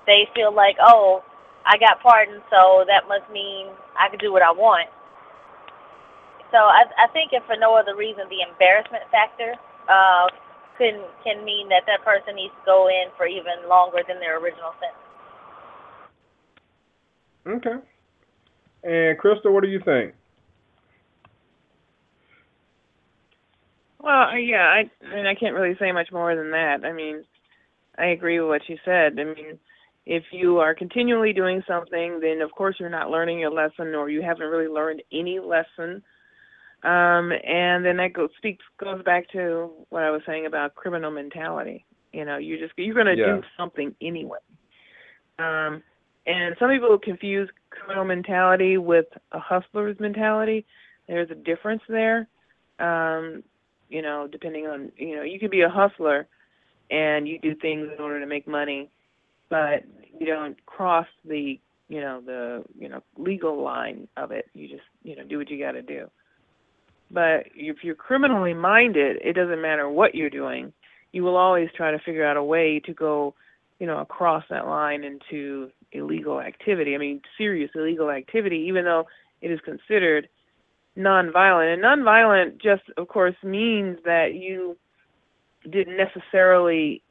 they feel like, oh, I got pardoned, so that must mean I could do what I want. So I think if for no other reason, the embarrassment factor can mean that that person needs to go in for even longer than their original sentence. Okay. And Crystal, what do you think? Well, yeah, I mean, I can't really say much more than that. I mean, I agree with what you said. I mean, if you are continually doing something, then of course you're not learning your lesson, or you haven't really learned any lesson. And then that goes back to what I was saying about criminal mentality. You know, you're going to do something anyway. And some people confuse criminal mentality with a hustler's mentality. There's a difference there. You know, depending on, you know, you could be a hustler and you do things in order to make money, but you don't cross the legal line of it. You just, you know, do what you got to do. But if you're criminally minded, it doesn't matter what you're doing. You will always try to figure out a way to go, you know, across that line into illegal activity. I mean, serious illegal activity, even though it is considered nonviolent. And nonviolent just, of course, means that you didn't necessarily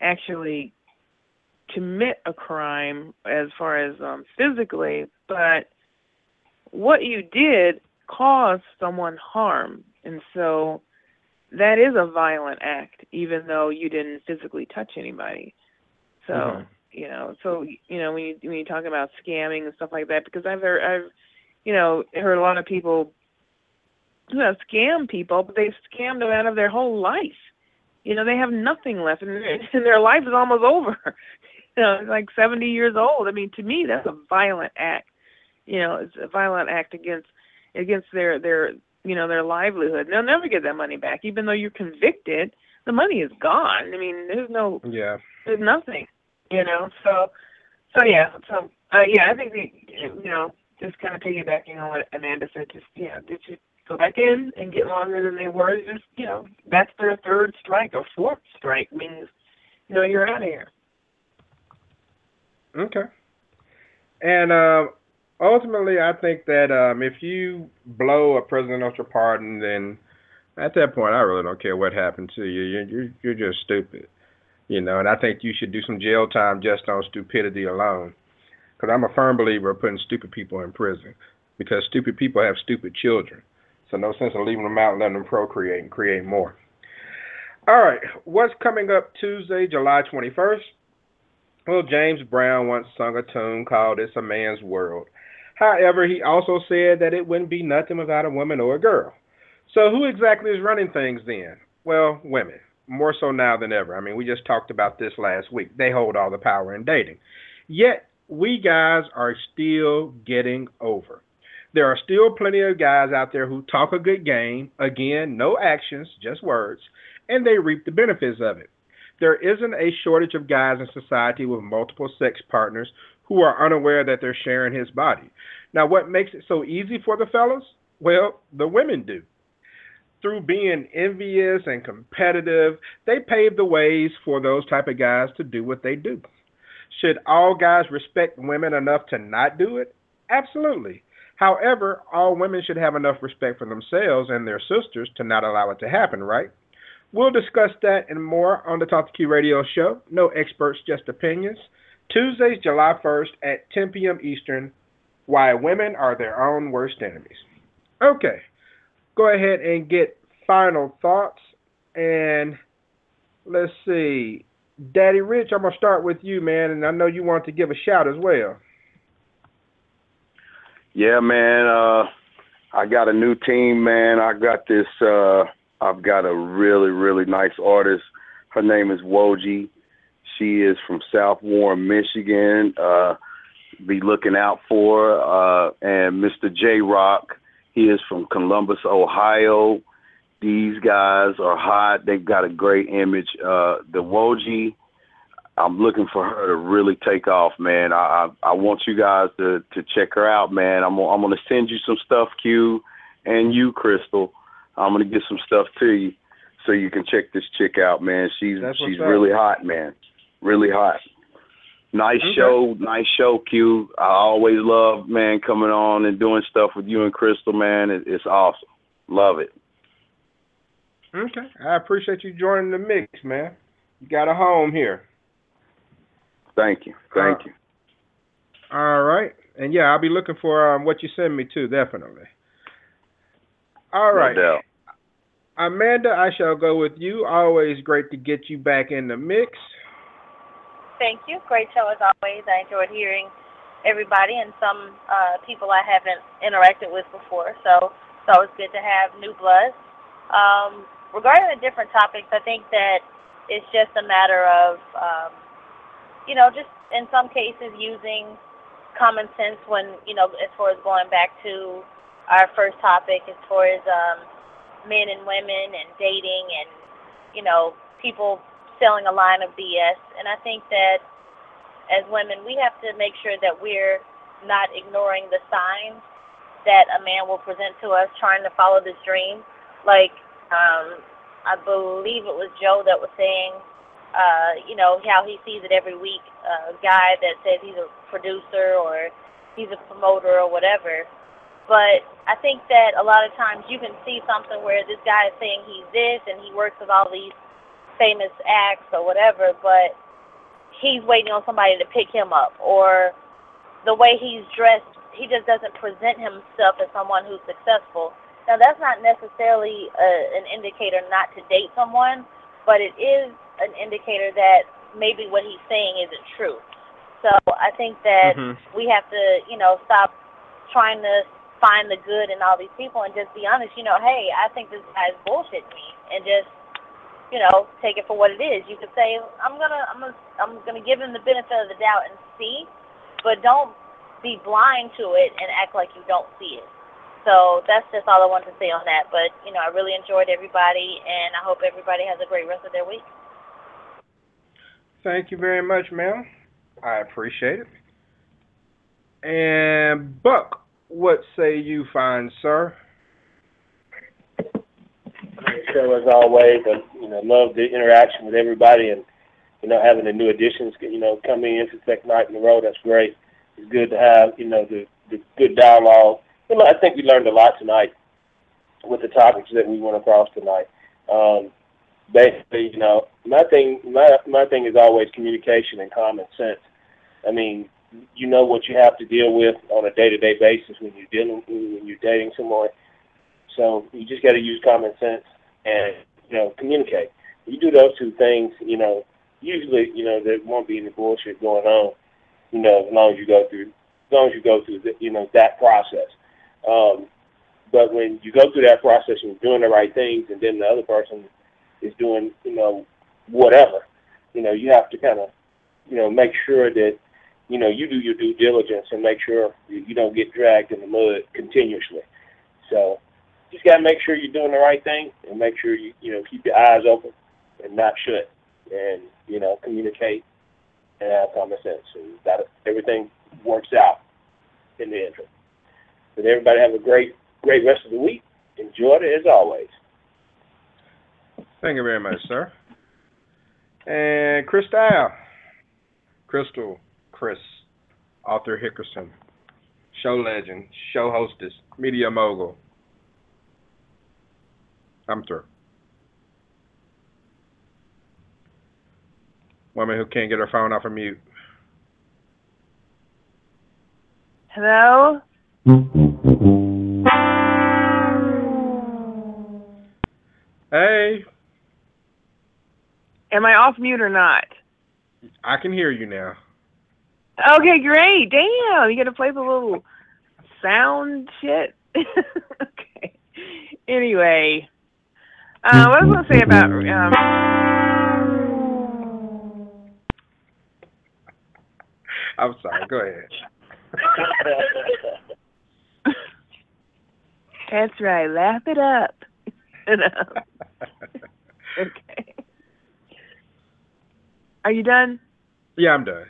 actually commit a crime as far as physically, but what you did caused someone harm. And so that is a violent act, even though you didn't physically touch anybody. So, so, when you talk about scamming and stuff like that, because I've heard a lot of people who have scammed people, but they've scammed them out of their whole life. You know, they have nothing left, and their life is almost over. You know, like 70 years old. I mean, to me, that's a violent act. You know, it's a violent act against their livelihood. And they'll never get that money back. Even though you're convicted, the money is gone. I mean, there's nothing. You know, I think just kind of piggybacking on what Amanda said, did you go back in and get longer than they were? Just, you know, that's their third strike or fourth strike means, you know, you're out of here. Okay. And ultimately, I think that if you blow a presidential pardon, then at that point, I really don't care what happened to you. You're just stupid, you know. And I think you should do some jail time just on stupidity alone, because I'm a firm believer of putting stupid people in prison, because stupid people have stupid children. So no sense in leaving them out and letting them procreate and create more. All right, what's coming up Tuesday, July 21st? Well, James Brown once sung a tune called It's a Man's World. However, he also said that it wouldn't be nothing without a woman or a girl. So who exactly is running things then? Well, women, more so now than ever. I mean, we just talked about this last week. They hold all the power in dating. Yet, we guys are still getting over. There are still plenty of guys out there who talk a good game, again, no actions, just words, and they reap the benefits of it. There isn't a shortage of guys in society with multiple sex partners who are unaware that they're sharing his body. Now, what makes it so easy for the fellas? Well, the women do. Through being envious and competitive, they pave the ways for those type of guys to do what they do. Should all guys respect women enough to not do it? Absolutely. However, all women should have enough respect for themselves and their sisters to not allow it to happen, right? We'll discuss that and more on the Talk 2 Q Radio Show. No experts, just opinions. Tuesdays, July 1st at 10 p.m. Eastern, Why Women Are Their Own Worst Enemies. Okay, go ahead and get final thoughts. And let's see. Daddy Rich, I'm going to start with you, man, and I know you want to give a shout as well. Yeah, man, I got a new team, man. I got this, I've got a really, really nice artist. Her name is Woji. She is from South Warren, Michigan. Be looking out for her. And Mr. J-Rock, he is from Columbus, Ohio. These guys are hot. They've got a great image. The Woji, I'm looking for her to really take off, man. I want you guys to check her out, man. I'm going to send you some stuff, Q, and you, Crystal. I'm going to get some stuff to you so you can check this chick out, man. She's really hot, man. Really hot. Nice show, Q. I always love, man, coming on and doing stuff with you and Crystal, man. It's awesome. Love it. Okay. I appreciate you joining the mix, man. You got a home here. Thank you. Thank you. All right. And, yeah, I'll be looking for what you send me, too, definitely. All right. No doubt. Amanda, I shall go with you. Always great to get you back in the mix. Thank you. Great show as always. I enjoyed hearing everybody and some people I haven't interacted with before. So it's always good to have new blood. Regarding the different topics, I think that it's just a matter of, you know, just in some cases using common sense when, you know, as far as going back to our first topic, as far as men and women and dating and, you know, people selling a line of BS. And I think that as women, we have to make sure that we're not ignoring the signs that a man will present to us trying to follow this dream. Like, I believe it was Joe that was saying, you know, how he sees it every week, a guy that says he's a producer or he's a promoter or whatever. But I think that a lot of times you can see something where this guy is saying he's this and he works with all these famous acts or whatever, but he's waiting on somebody to pick him up. Or the way he's dressed, he just doesn't present himself as someone who's successful. Now, that's not necessarily an indicator not to date someone, but it is an indicator that maybe what he's saying isn't true. So I think that we have to, you know, stop trying to find the good in all these people and just be honest. You know, hey, I think this guy's bullshitting me, and just, you know, take it for what it is. You could say I'm gonna give him the benefit of the doubt and see, but don't be blind to it and act like you don't see it. So that's just all I wanted to say on that. But, you know, I really enjoyed everybody, and I hope everybody has a great rest of their week. Thank you very much, ma'am. I appreciate it. And Buck, what say you, fine sir? Great show as always. I, you know, love the interaction with everybody, and, you know, having the new additions, you know, coming in for the second night in a row. That's great. It's good to have, you know, the good dialogue. You know, I think we learned a lot tonight with the topics that we went across tonight. Basically, you know, my thing is always communication and common sense. I mean, you know what you have to deal with on a day-to-day basis when you're dating someone. So you just got to use common sense and, you know, communicate. You do those two things, you know, usually, you know, there won't be any bullshit going on, you know, as long as you go through, you know, that process. But when you go through that process and you're doing the right things, and then the other person is doing, you know, whatever, you know, you have to kind of, you know, make sure that, you know, you do your due diligence and make sure you don't get dragged in the mud continuously. So just got to make sure you're doing the right thing and make sure you know, keep your eyes open and not shut, and, you know, communicate and have common sense. And that everything works out in the end. But everybody have a great, great rest of the week. Enjoy it as always. Thank you very much, sir. And Crystal, author Hickerson, show legend, show hostess, media mogul. I'm through. Woman who can't get her phone off of mute. Hello? Hey. Am I off mute or not? I can hear you now. Okay, great. Damn, you got to play the little sound shit. Okay. Anyway, what I was going to say about... I'm sorry, go ahead. That's right, laugh it up. Okay. Are you done? Yeah, I'm done.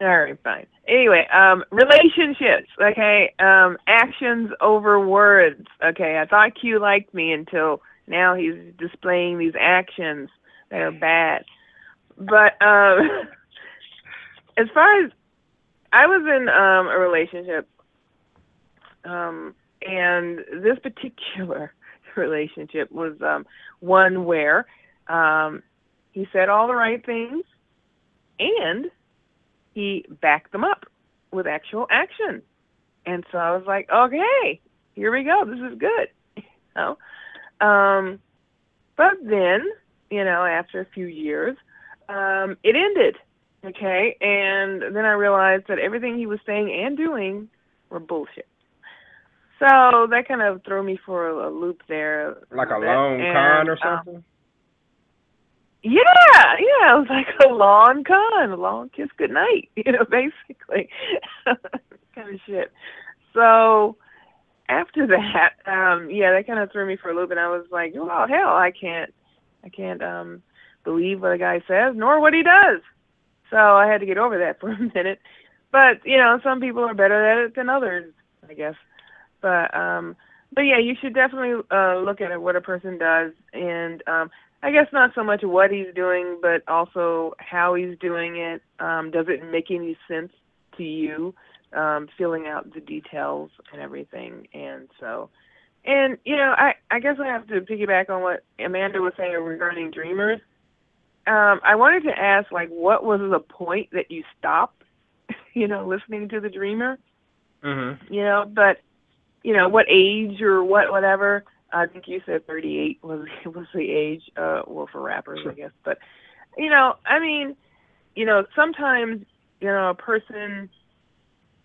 All right, fine. Anyway, relationships, okay? Actions over words, okay? I thought Q liked me until now he's displaying these actions that are bad. But as far as I was in a relationship And this particular relationship was one where he said all the right things and he backed them up with actual action. And so I was like, okay, here we go. This is good. You know? But then, you know, after a few years, it ended. Okay. And then I realized that everything he was saying and doing were bullshit. So that kind of threw me for a loop there. Like a long con or something? Yeah. It was like a long con, a long kiss goodnight, you know, basically. Kind of shit. So after that, that kind of threw me for a loop, and I was like, oh, hell, I can't believe what a guy says, nor what he does. So I had to get over that for a minute. But, you know, some people are better at it than others, I guess. But yeah, you should definitely look at what a person does, and I guess not so much what he's doing, but also how he's doing it. Does it make any sense to you? Filling out the details and everything, and so, and you know, I guess I have to piggyback on what Amanda was saying regarding dreamers. I wanted to ask, like, what was the point that you stopped, you know, listening to the dreamer? Mm-hmm. You know, but. You know, what age or whatever. I think you said 38 was the age, well, for rappers, I guess. But, you know, I mean, you know, sometimes, you know, a person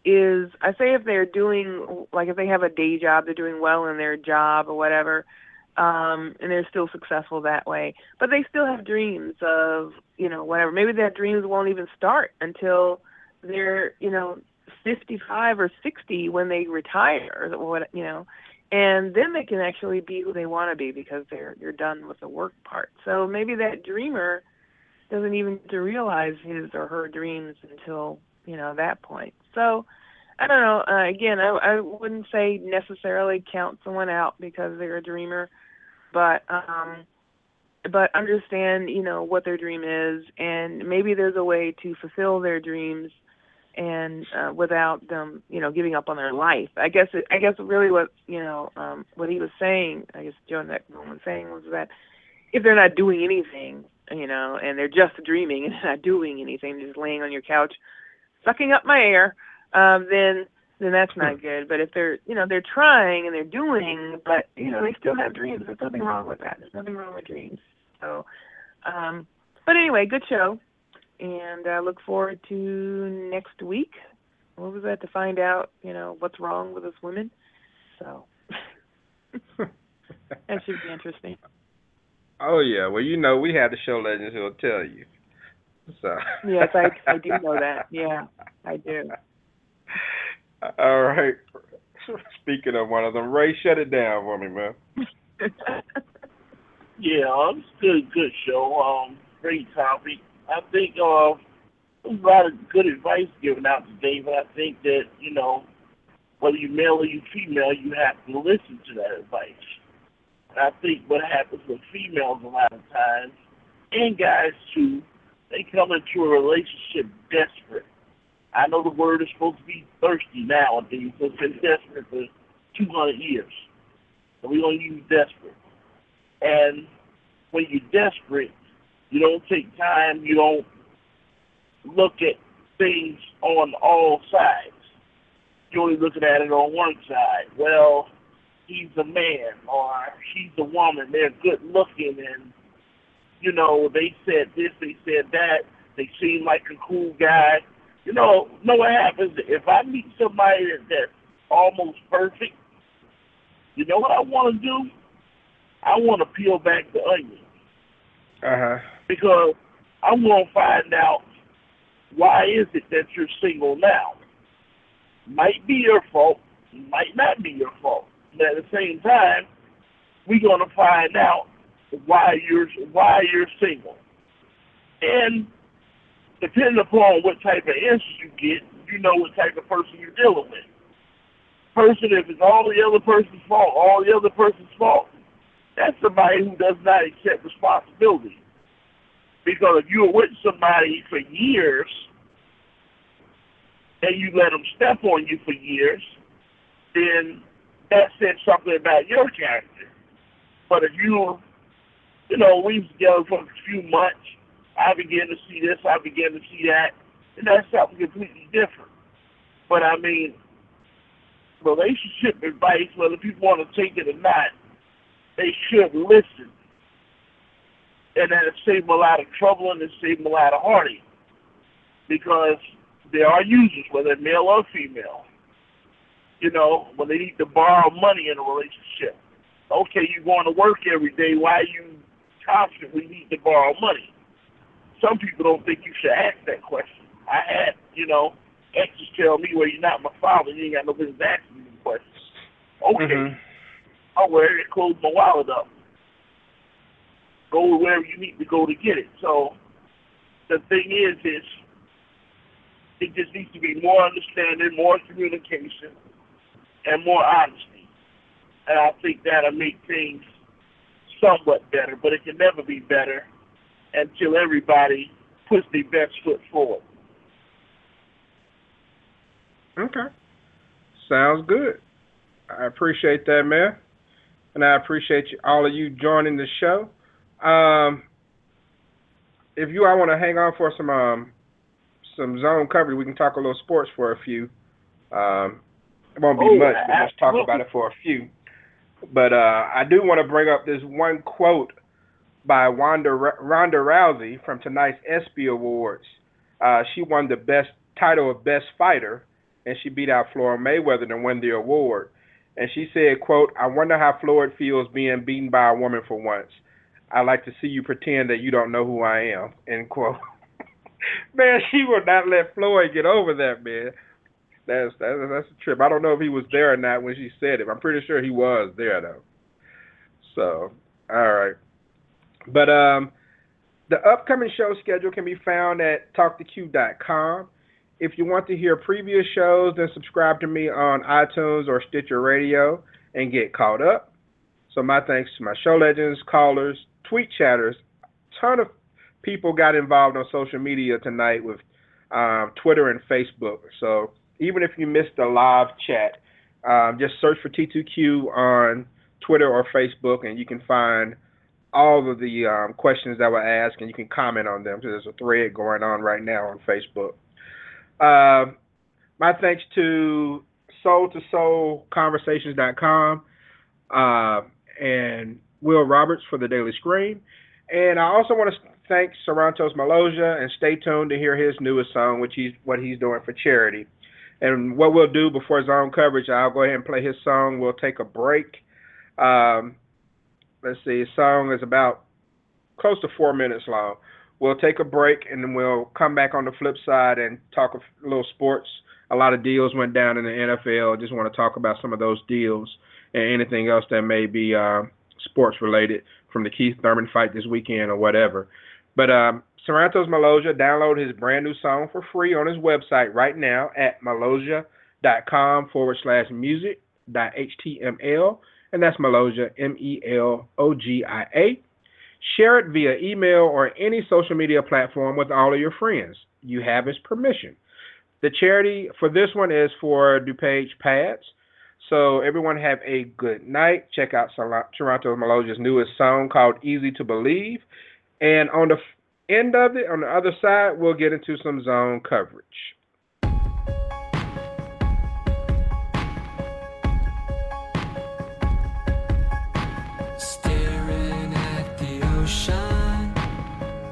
is, I say if they're doing, like if they have a day job, they're doing well in their job or whatever, and they're still successful that way. But they still have dreams of, you know, whatever. Maybe their dreams won't even start until they're, you know, 55 or 60 when they retire, or what, you know, and then they can actually be who they want to be because they're done with the work part. So maybe that dreamer doesn't even get to realize his or her dreams until, you know, that point. So I don't know. Again, I wouldn't say necessarily count someone out because they're a dreamer, but understand, you know, what their dream is, and maybe there's a way to fulfill their dreams. And without them, you know, giving up on their life. I guess really what, you know, what he was saying, I guess Joe Neckbone was saying, was that if they're not doing anything, you know, and they're just dreaming and not doing anything, just laying on your couch, sucking up my air, then that's not good. But if they're, you know, they're trying and they're doing, but, you know, they still have dreams. There's nothing wrong with that. There's nothing wrong with dreams. So, but anyway, good show. And I look forward to next week. What was that? To find out, you know, what's wrong with us women. So that should be interesting. Oh, yeah. Well, you know, we have the show legends who will tell you. So yes, I do know that. Yeah, I do. All right. Speaking of one of them, Ray, shut it down for me, man. Yeah, it's good show. Great topic. I think there's a lot of good advice given out today, but I think that, you know, whether you're male or you're female, you have to listen to that advice. And I think what happens with females a lot of times, and guys too, they come into a relationship desperate. I know the word is supposed to be thirsty nowadays, so it's been desperate for 200 years. So we're going to use desperate. And when you're desperate, you don't take time. You don't look at things on all sides. You're only looking at it on one side. Well, he's a man or she's a woman. They're good looking and, you know, they said this, they said that. They seem like a cool guy. You know what happens? If I meet somebody that's almost perfect, you know what I want to do? I want to peel back the onion. Uh-huh. Because I'm going to find out why is it that you're single now. Might be your fault, might not be your fault. But at the same time, we're going to find out why you're single. And depending upon what type of answers you get, you know what type of person you're dealing with. Person, if it's all the other person's fault, that's somebody who does not accept responsibility. Because if you were with somebody for years and you let them step on you for years, then that said something about your character. But if you, you know, we've been together for a few months, I began to see this, I began to see that, and that's something completely different. But I mean, relationship advice, whether people want to take it or not, they should listen. And that it saved them a lot of trouble and it saved them a lot of heartache. Because there are users, whether male or female, you know, when they need to borrow money in a relationship. Okay, you're going to work every day. Why you constantly need to borrow money? Some people don't think you should ask that question. I ask, you know, exes tell me, well, you're not my father. You ain't got no business asking me the questions. Okay. Mm-hmm. I'll wear it, close my wallet up. Go wherever you need to go to get it. So the thing is it just needs to be more understanding, more communication, and more honesty. And I think that'll make things somewhat better, but it can never be better until everybody puts their best foot forward. Okay. Sounds good. I appreciate that, Mayor. And I appreciate all of you joining the show. If you all want to hang on for some zone coverage, we can talk a little sports for a few. It won't be much, but let's talk about it for a few. But I do want to bring up this one quote by Ronda Rousey from tonight's ESPY Awards. She won the best title of Best Fighter, and she beat out Floyd Mayweather to win the award. And she said, quote, "I wonder how Floyd feels being beaten by a woman for once. I like to see you pretend that you don't know who I am," end quote. Man, she will not let Floyd get over that, man. That's a trip. I don't know if he was there or not when she said it. I'm pretty sure he was there, though. So, all right. But the upcoming show schedule can be found at TalkToQ.com. If you want to hear previous shows, then subscribe to me on iTunes or Stitcher Radio and get caught up. So my thanks to my show legends, callers, tweet chatters. A ton of people got involved on social media tonight with Twitter and Facebook. So even if you missed the live chat, just search for T2Q on Twitter or Facebook, and you can find all of the questions that were asked, and you can comment on them. So there's a thread going on right now on Facebook. My thanks to soul2soulconversations.com and Will Roberts for The Daily Scream. And I also want to thank Sorantos Maloja, and stay tuned to hear his newest song, which he's doing for charity. And what we'll do before zone coverage, I'll go ahead and play his song. We'll take a break. Let's see, his song is about close to 4 minutes long. We'll take a break, and then we'll come back on the flip side and talk a little sports. A lot of deals went down in the NFL. I just want to talk about some of those deals and anything else that may be sports-related from the Keith Thurman fight this weekend or whatever. But Sorantos Maloja, download his brand new song for free on his website right now at maloja.com/music.html. And that's Maloja, M-E-L-O-G-I-A. Share it via email or any social media platform with all of your friends. You have his permission. The charity for this one is for DuPage Pads. So everyone have a good night. Check out Toronto Meloja's newest song called Easy to Believe. And on the end of it, on the other side, we'll get into some zone coverage. Staring at the ocean,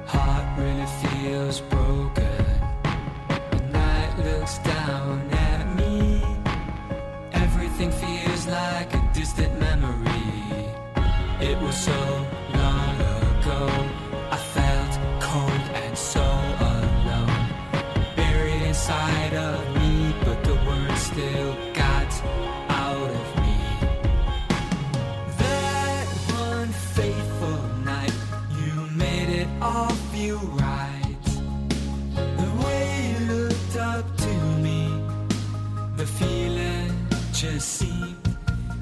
heart really feels broken. The night looks down at me. Everything feels like a distant memory. It was so long ago. Inside of me, but the word still got out of me. That one fateful night, you made it all feel right. The way you looked up to me, the feeling just seemed.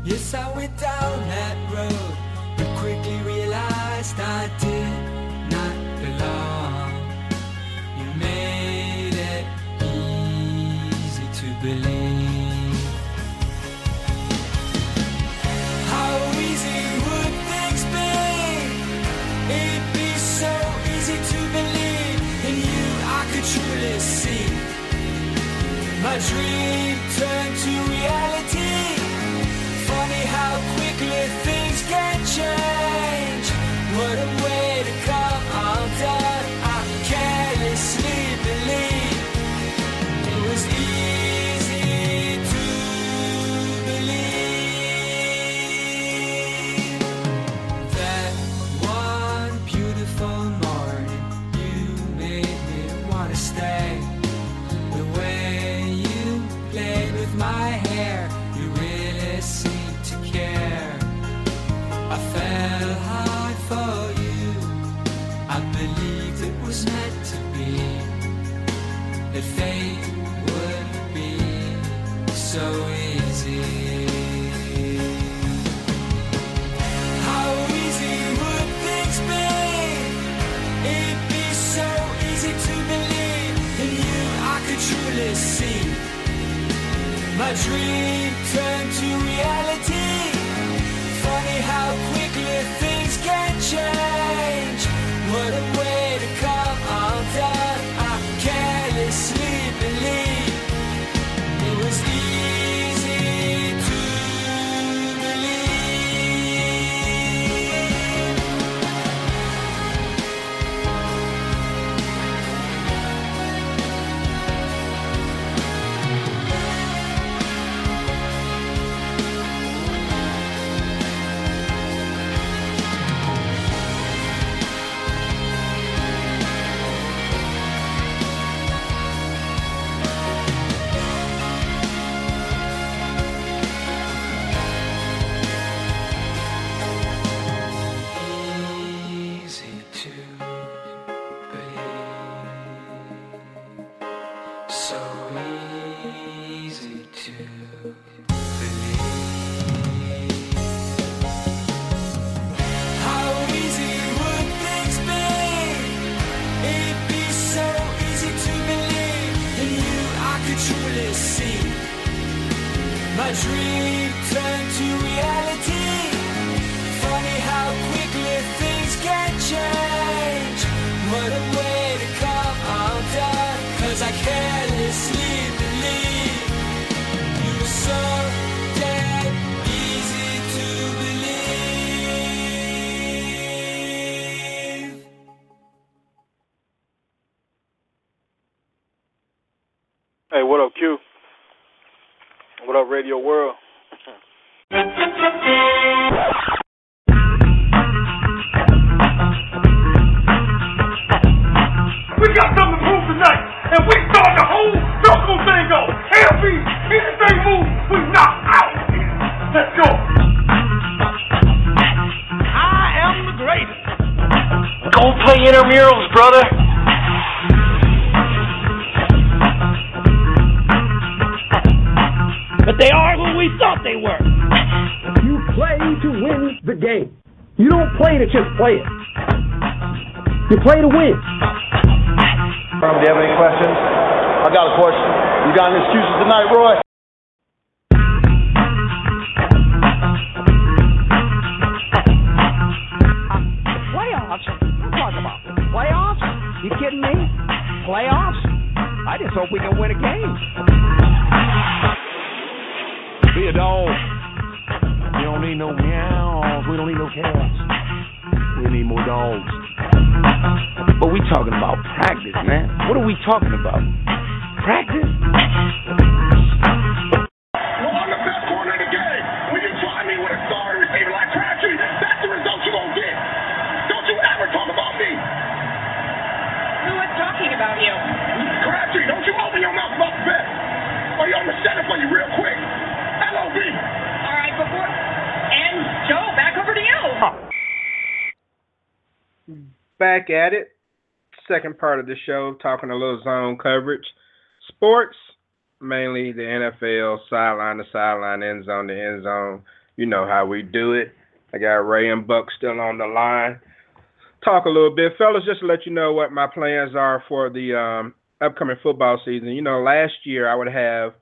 Yes, I went down that road, but quickly realized I did not belong. Believe My dream turned to reality. Funny how quickly things can change. What a way to come undone. I carelessly believe it was easy to believe that one beautiful morning you made me want to stay. My hair, you really seem to care. I fell hard for you. I believed it was meant to be, that fate would be so easy. How easy would things be? It'd be so easy to believe in you. I could truly see. My dream turned to reality. Funny how quickly things can change. What a way to come undone. I carelessly believe it was easy to play to win. Do you have any questions? I got a question. You got any excuses tonight, Roy? Playoffs? Don't talk about playoffs. You kidding me? Playoffs? I just hope we can win a game. Be a dog. We don't need no meows. We don't need no cats. We need more dogs. But we talking about practice, man. What are we talking about? Practice? Well, I'm the best corner in the game. When you try me with a star receiver like Crabtree, that's the result you're going to get. Don't you ever talk about me. Who is talking about you? Crabtree, don't you open your mouth about this. Or you're going to set it for you real quick. L.O.B. All right, before... And, Joe, back over to you. Back at it, second part of the show, talking a little zone coverage. Sports, mainly the NFL, sideline to sideline, end zone to end zone. You know how we do it. I got Ray and Buck still on the line. Talk a little bit. Fellas, just to let you know what my plans are for the upcoming football season. You know, last year I would have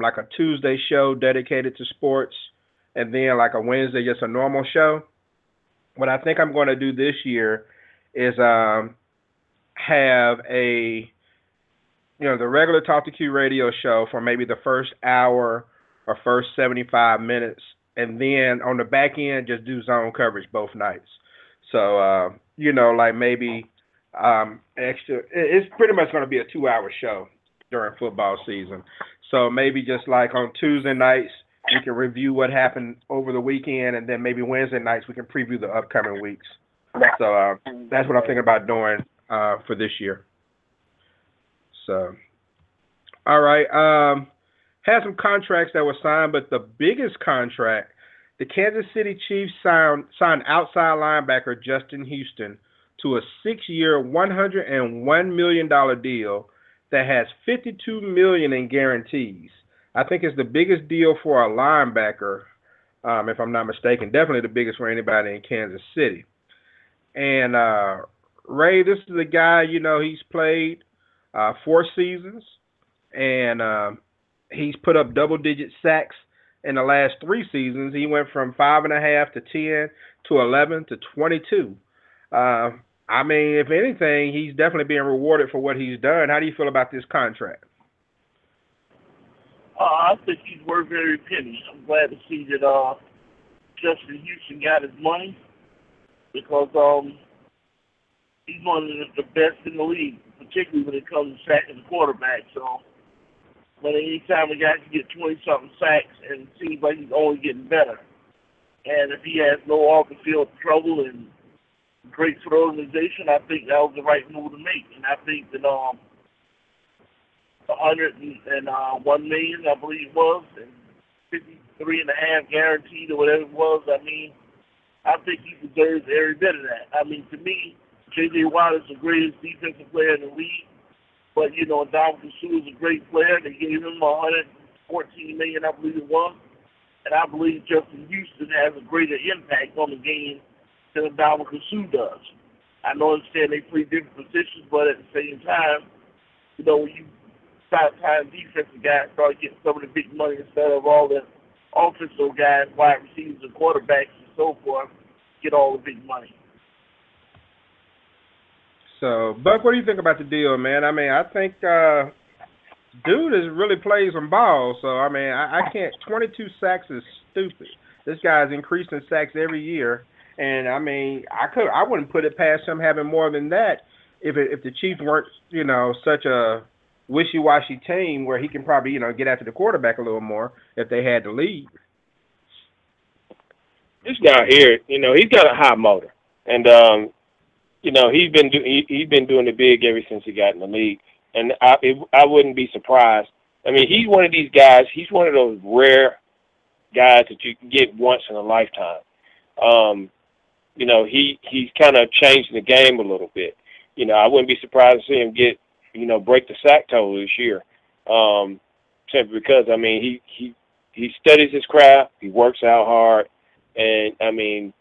like a Tuesday show dedicated to sports and then like a Wednesday, just a normal show. What I think I'm going to do this year is have a you know, the regular Talk 2 Q radio show for maybe the first hour or first 75 minutes, and then on the back end, just do zone coverage both nights. So, you know, like maybe extra. It's pretty much going to be a 2-hour show during football season. So maybe just like on Tuesday nights, we can review what happened over the weekend, and then maybe Wednesday nights we can preview the upcoming weeks. So that's what I'm thinking about doing for this year. So, all right. Had some contracts that were signed, but the biggest contract, the Kansas City Chiefs signed outside linebacker Justin Houston to a 6-year, $101 million deal that has $52 million in guarantees. I think it's the biggest deal for a linebacker, if I'm not mistaken. Definitely the biggest for anybody in Kansas City. And Ray, this is the guy, you know, he's played 4 seasons, and he's put up double-digit sacks in the last 3 seasons. He went from 5.5 to 10 to 11 to 22. I mean, if anything, he's definitely being rewarded for what he's done. How do you feel about this contract? I think he's worth every penny. I'm glad to see that Justin Houston got his money, because he's one of the best in the league, particularly when it comes to sacking the quarterback. So, but anytime a guy can get 20-something sacks, and it seems like he's only getting better. And if he has no off-the-field trouble and great for the organization, I think that was the right move to make. And I think that $101 million, I believe it was, and $53.5 guaranteed or whatever it was, I mean, I think he deserves every bit of that. I mean, to me, J.J. Watt is the greatest defensive player in the league. But, you know, Dominic Sue is a great player. They gave him $114 million, I believe it was. And I believe Justin Houston has a greater impact on the game than Dominic Sue does. I know they play different positions, but at the same time, you know, when you top-time defensive guys start getting some of the big money instead of all the offensive guys, wide receivers and quarterbacks and so forth, get all the big money. So, Buck, what do you think about the deal, man? I mean, I think dude is really plays some ball. So, I mean, I can't – 22 sacks is stupid. This guy's increasing sacks every year. And, I mean, I wouldn't put it past him having more than that if the Chiefs weren't, you know, such a wishy-washy team where he can probably, you know, get after the quarterback a little more if they had the lead. This guy here, you know, he's got a high motor. And, you know, he's been doing it big ever since he got in the league, and I wouldn't be surprised. I mean, he's one of these guys. He's one of those rare guys that you can get once in a lifetime. You know, he's kind of changing the game a little bit. You know, I wouldn't be surprised to see him get, you know, break the sack total this year, simply because I mean he studies his craft, he works out hard, and I mean.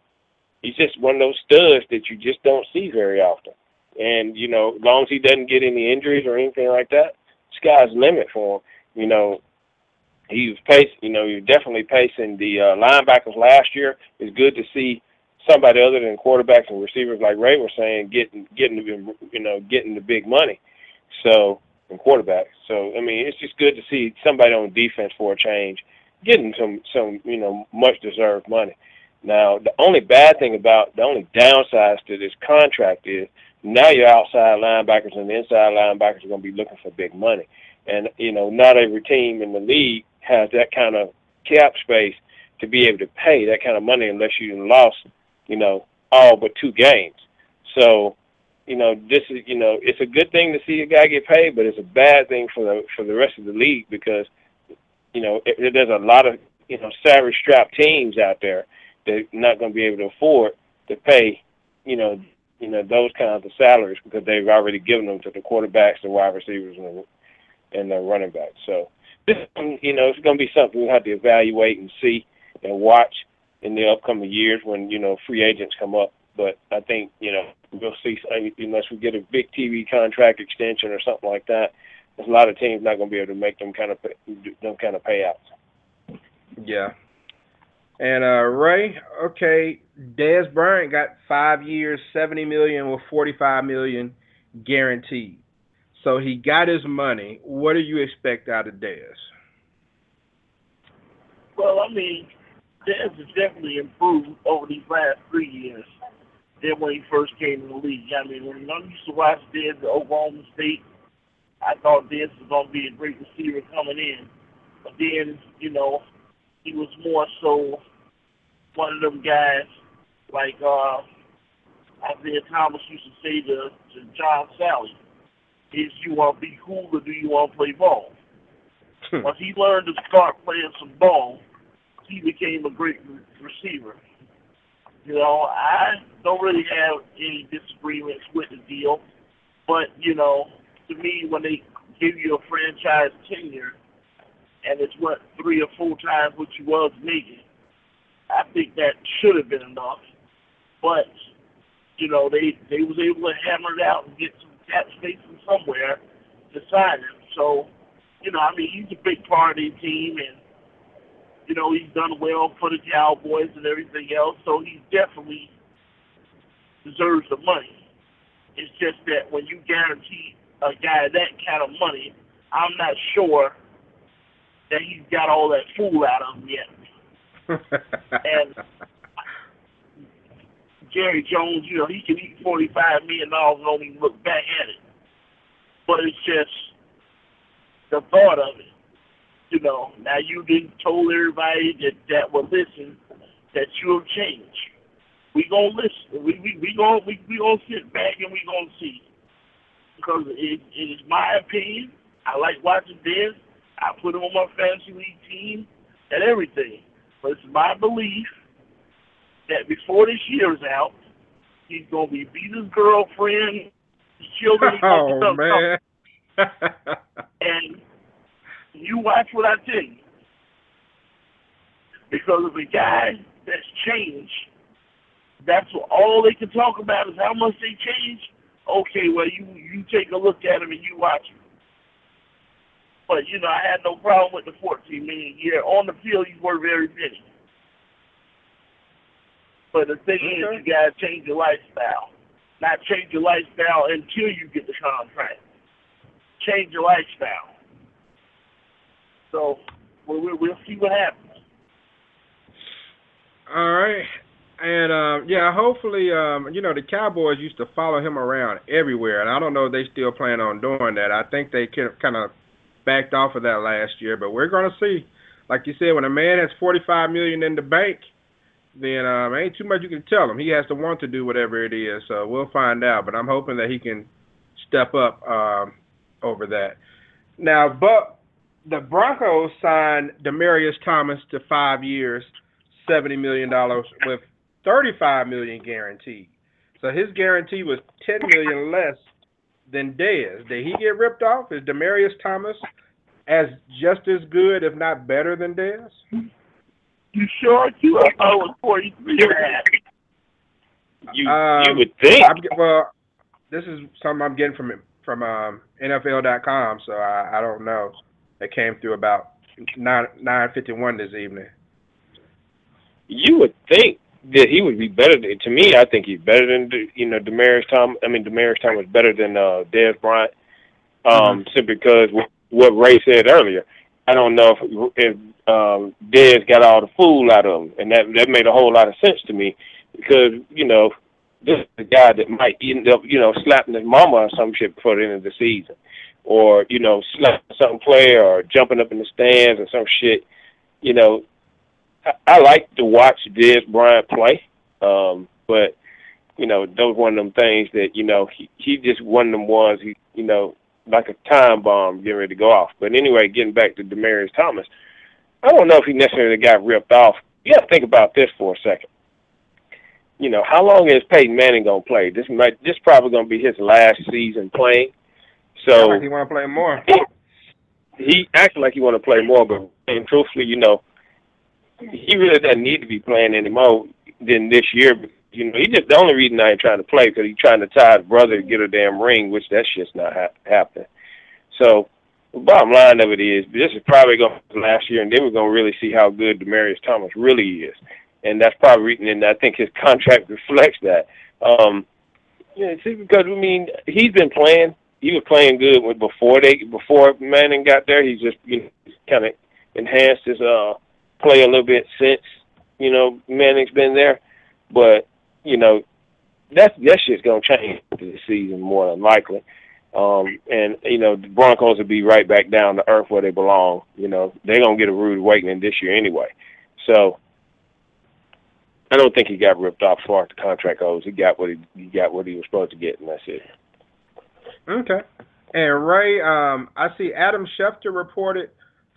He's just one of those studs that you just don't see very often. And, you know, as long as he doesn't get any injuries or anything like that, sky's the limit for him. You know, he was definitely pacing the linebackers last year. It's good to see somebody other than quarterbacks and receivers, like Ray was saying, getting the big money. So, and quarterbacks. So, I mean, it's just good to see somebody on defense for a change getting some you know, much-deserved money. Now, the only downsides to this contract is now your outside linebackers and the inside linebackers are going to be looking for big money. And, you know, not every team in the league has that kind of cap space to be able to pay that kind of money unless you lost, you know, all but 2 games. So, you know, this is, you know, it's a good thing to see a guy get paid, but it's a bad thing for the rest of the league because, you know, there's a lot of, you know, salary-strapped teams out there. They're not going to be able to afford to pay, you know those kinds of salaries because they've already given them to the quarterbacks, the wide receivers, and the running backs. So this, you know, it's going to be something we have to evaluate and see and watch in the upcoming years when you know free agents come up. But I think you know we'll see unless we get a big TV contract extension or something like that. There's a lot of teams not going to be able to make them kind of payouts. Yeah. And Ray, okay, Dez Bryant got 5 years, $70 million with $45 million guaranteed. So he got his money. What do you expect out of Dez? Well, I mean, Dez has definitely improved over these last 3 years than when he first came in the league. I mean, when I used to watch Dez at Oklahoma State, I thought Dez was going to be a great receiver coming in. But then, you know, he was more so one of them guys like Isaiah Thomas used to say to John Sally, is you want to be cool or do you want to play ball? Once he learned to start playing some ball, he became a great receiver. You know, I don't really have any disagreements with the deal, but, you know, to me, when they give you a franchise tenure and it's, what, 3 or 4 times what you was making, I think that should have been enough. But, you know, they was able to hammer it out and get some cap space from somewhere to sign him. So, you know, I mean, he's a big part of the team, and, you know, he's done well for the Cowboys and everything else, so he definitely deserves the money. It's just that when you guarantee a guy that kind of money, I'm not sure that he's got all that fool out of him yet. And Jerry Jones, you know, he can eat $45 million and don't even look back at it. But it's just the thought of it. You know, now you didn't tell everybody that will listen that you'll change. We're going to listen. We're going to sit back and we're going to see. Because it is my opinion. I like watching Dez. I put him on my fantasy league team and everything. But it's my belief that before this year's out, he's going to be beat his girlfriend, his children. Oh, man. And you watch what I tell you. Because of a guy that's changed, that's what all they can talk about is how much they changed. Okay, well, you take a look at him and you watch him. But, you know, I had no problem with the $14 million a year. On the field, you were very busy. But the thing is, you got to change your lifestyle. Not change your lifestyle until you get the contract. Change your lifestyle. So, we'll see what happens. All right. And, yeah, hopefully, you know, the Cowboys used to follow him around everywhere, and I don't know if they still plan on doing that. I think they kind of backed off of that last year, but we're going to see. Like you said, when a man has $45 million in the bank, then ain't too much you can tell him. He has to want to do whatever it is, so we'll find out. But I'm hoping that he can step up over that. Now, Buck, the Broncos signed Demaryius Thomas to 5 years, $70 million with $35 million guaranteed. So his guarantee was $10 million less than Dez. Did he get ripped off? Is Demaryius Thomas as just as good, if not better, than Dez? You sure? You are 43. You would think. Well, this is something I'm getting from NFL.com, so I don't know. It came through about 9:51 this evening. You would think that he would be better than, to me, I think he's better than, you know, Demaryius Thomas. I mean, Demaryius Thomas is better than Dez Bryant, simply because what Ray said earlier. I don't know if Dez got all the fool out of him, and that made a whole lot of sense to me because, you know, this is a guy that might end up, you know, slapping his mama or some shit before the end of the season, or, you know, slapping some player or jumping up in the stands or some shit, you know. I like to watch Dez Bryant play, but, you know, those one of them things that, you know, he just one of them ones, he, you know, like a time bomb getting ready to go off. But anyway, getting back to Demaryius Thomas, I don't know if he necessarily got ripped off. You got to think about this for a second. You know, how long is Peyton Manning going to play? This probably going to be his last season playing. So like he want to play more. He acts like he want to play more, but and truthfully, you know, he really doesn't need to be playing anymore than this year. You know, he just the only reason I ain't trying to play because he's trying to tie his brother to get a damn ring, which that's just not happening. So the bottom line of it is this is probably going to be last year, and then we're going to really see how good Demaryius Thomas really is. And that's probably, and I think his contract reflects that. Yeah, see, because, I mean, he's been playing. he was playing good when before Manning got there. He just kind of enhanced his play a little bit since Manning's been there. But that shit's gonna change this season more than likely. And the Broncos will be right back down to earth where they belong. They're gonna get a rude awakening this year anyway. So I don't think he got ripped off as far as the contract goes. He got what he was supposed to get, and that's it. Okay. And Ray, I see Adam Schefter reported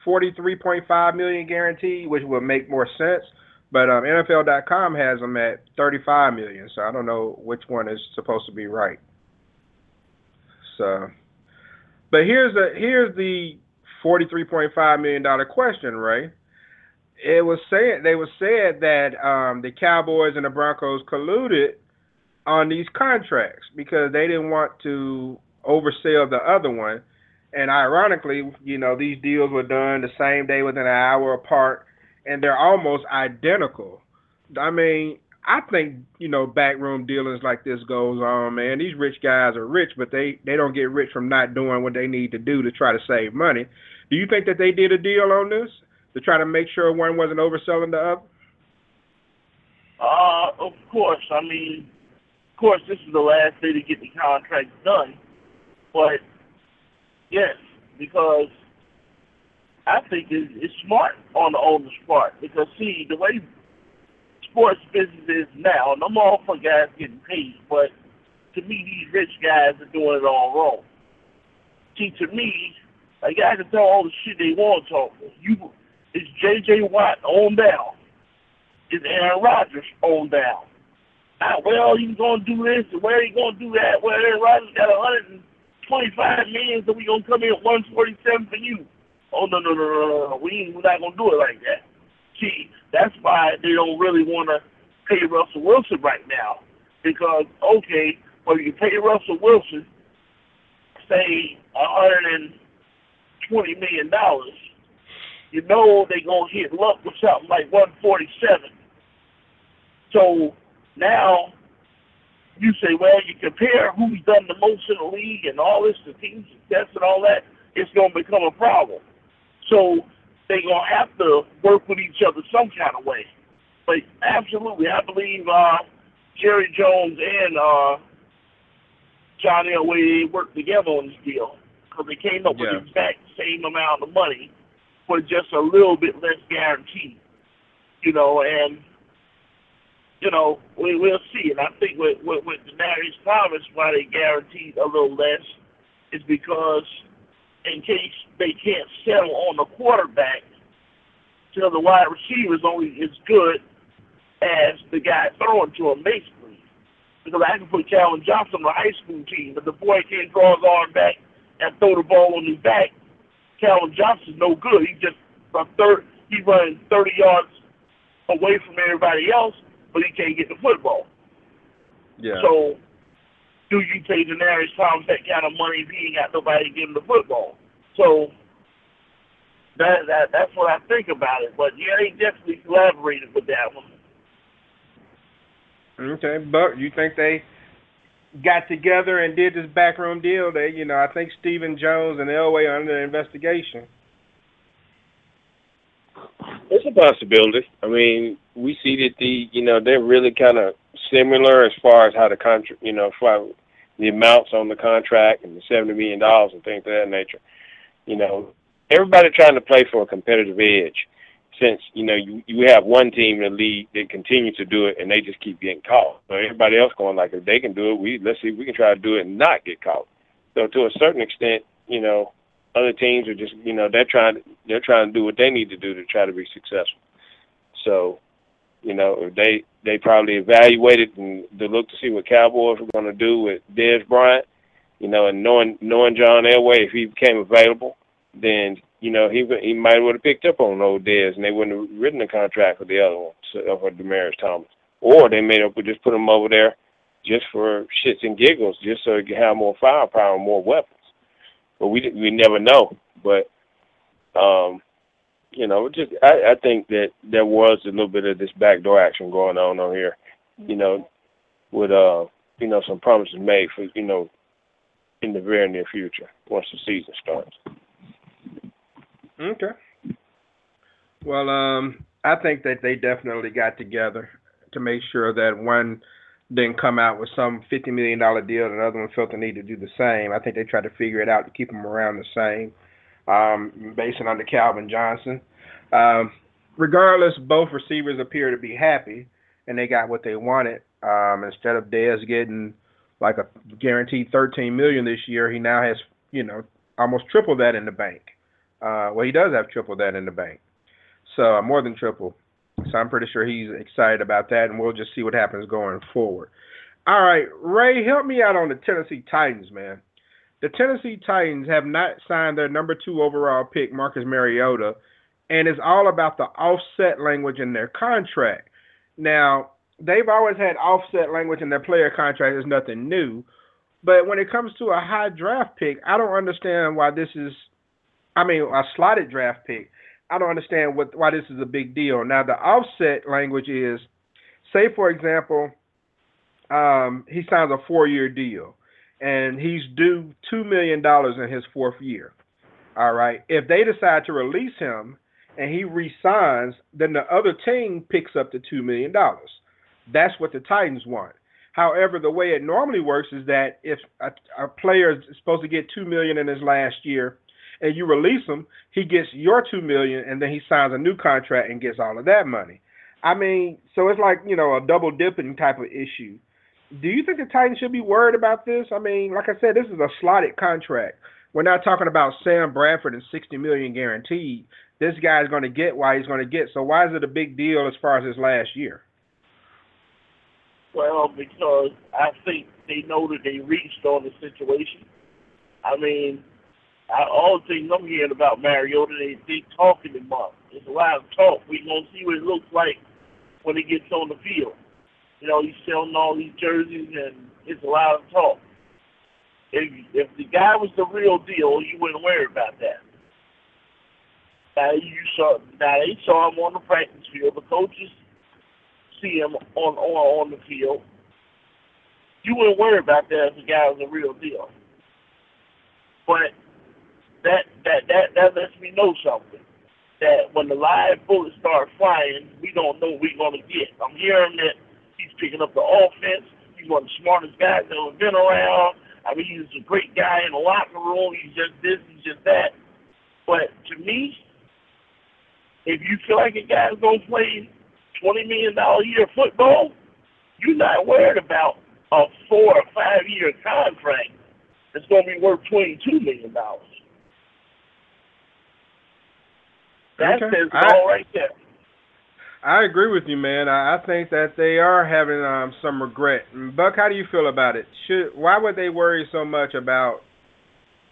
$43.5 million guaranteed, which would make more sense. But NFL.com has him at $35 million, so I don't know which one is supposed to be right. So, but here's the $43.5 million question, Ray. They were said that the Cowboys and the Broncos colluded on these contracts because they didn't want to oversell the other one. And ironically, these deals were done the same day within an hour apart, and they're almost identical. I mean, I think, backroom dealings like this goes on, man. These rich guys are rich, but they don't get rich from not doing what they need to do to try to save money. Do you think that they did a deal on this to try to make sure one wasn't overselling the other? Of course. I mean, of course, this is the last day to get the contract done. But, yes, because I think it's smart on the owner's part. Because, see, the way sports business is now, no more for guys getting paid, but to me, these rich guys are doing it all wrong. See, to me, a guy can tell all the shit they want to talk to. It's J.J. Watt on down. It's Aaron Rodgers on down. Not, well, he's going to do this, and where he's going to do that. Well, Aaron Rodgers got $125 million, so we're going to come in at $147 for you. Oh, no. We're not going to do it like that. See, that's why they don't really want to pay Russell Wilson right now. Because, okay, well, you pay Russell Wilson, say, $120 million, they're going to hit luck with something like $147. So now you say, well, you compare who's done the most in the league and all this, the team success and all that, it's going to become a problem. So they're going to have to work with each other some kind of way. But absolutely, I believe Jerry Jones and John Elway worked together on this deal because they came up with the exact same amount of money for just a little bit less guarantee, and, we'll see. And I think with Demaryius Thomas, why they guaranteed a little less is because in case they can't settle on the quarterback, till the wide receiver is only as good as the guy throwing to him, basically. Because I can put Calvin Johnson on the high school team, but the boy can't draw his arm back and throw the ball on his back. Calvin Johnson's no good. He's running 30 yards away from everybody else, but he can't get the football. Yeah. So, do you pay Demaryius Thomas that kind of money if he ain't got nobody to give him the football? So, that's what I think about it. But yeah, they definitely collaborated with that one. Okay, Buck, you think they got together and did this backroom deal that, I think Stephen Jones and Elway are under investigation? It's a possibility. I mean, we see that they're really kind of similar as far as how the contract, the amounts on the contract and the $70 million and things of that nature. Everybody trying to play for a competitive edge since, you have one team in the league that continues to do it and they just keep getting caught. So everybody else going like, if they can do it, let's see if we can try to do it and not get caught. So to a certain extent, other teams are just, they're trying to do what they need to do to try to be successful. So, they probably evaluated and they looked to see what Cowboys were going to do with Dez Bryant, and knowing John Elway, if he became available, then, he might would have picked up on old Dez and they wouldn't have written a contract with the other one, so, for Demaryius Thomas. Or they may have just put him over there just for shits and giggles, just so he could have more firepower and more weapons. But we never know. But, I think that there was a little bit of this backdoor action going on here, with some promises made for, in the very near future once the season starts. Okay. Well, I think that they definitely got together to make sure that one didn't come out with some $50 million deal and the other one felt the need to do the same. I think they tried to figure it out to keep them around the same, basing on the Calvin Johnson. Regardless, both receivers appear to be happy, and they got what they wanted. Instead of Dez getting like a guaranteed $13 million this year, he now has, you know, almost triple that in the bank. Well, he does have triple that in the bank, so more than triple. So I'm pretty sure he's excited about that, and we'll just see what happens going forward. All right, Ray, help me out on the Tennessee Titans, man. The Tennessee Titans have not signed their number 2 overall pick, Marcus Mariota, and it's all about the offset language in their contract. Now, they've always had offset language in their player contract. It's nothing new. But when it comes to a high draft pick, I don't understand why this is – I mean, a slotted draft pick. I don't understand why this is a big deal. Now, the offset language is, say, for example, he signs a 4-year deal, and he's due $2 million in his 4th year. All right? If they decide to release him and he re-signs, then the other team picks up the $2 million. That's what the Titans want. However, the way it normally works is that if a player is supposed to get $2 million in his last year, and you release him, he gets your $2 million, and then he signs a new contract and gets all of that money. I mean, so it's like, you know, a double-dipping type of issue. Do you think the Titans should be worried about this? I mean, like I said, this is a slotted contract. We're not talking about Sam Bradford and $60 million guaranteed. This guy is going to get why he's going to get. So why is it a big deal as far as his last year? Well, because I think they know that they reached on the situation. I mean, all the things I'm hearing about Mariota, they talking about. It's a lot of talk. We're going to see what it looks like when it gets on the field. You know, he's selling all these jerseys, and it's a lot of talk. If the guy was the real deal, you wouldn't worry about that. Now they saw him on the practice field. The coaches see him on the field. You wouldn't worry about that if the guy was the real deal. But that lets me know something. That when the live bullets start flying, we don't know what we're going to get. I'm hearing that he's picking up the offense. He's one of the smartest guys that have been around. I mean, he's a great guy in the locker room. He's just this, he's just that. But to me, if you feel like a guy's going to play $20 million a year football, you're not worried about a 4 or 5 year contract that's going to be worth $22 million. That says all right there. I agree with you, man. I think that they are having some regret. Buck, how do you feel about it? Why would they worry so much about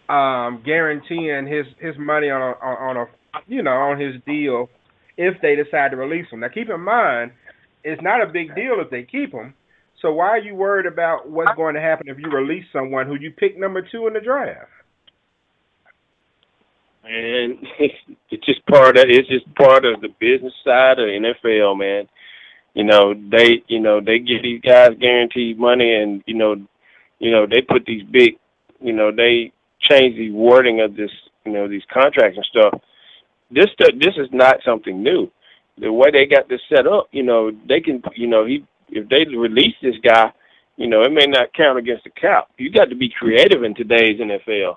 guaranteeing his money on his deal if they decide to release him? Now, keep in mind, it's not a big deal if they keep him. So why are you worried about what's going to happen if you release someone who you pick number 2 in the draft? And it's just part of the business side of NFL, man. They give these guys guaranteed money, and they put these big, they change the wording of this, these contracts and stuff. This is not something new. The way they got this set up, they can, if they release this guy, it may not count against the cap. You got to be creative in today's NFL,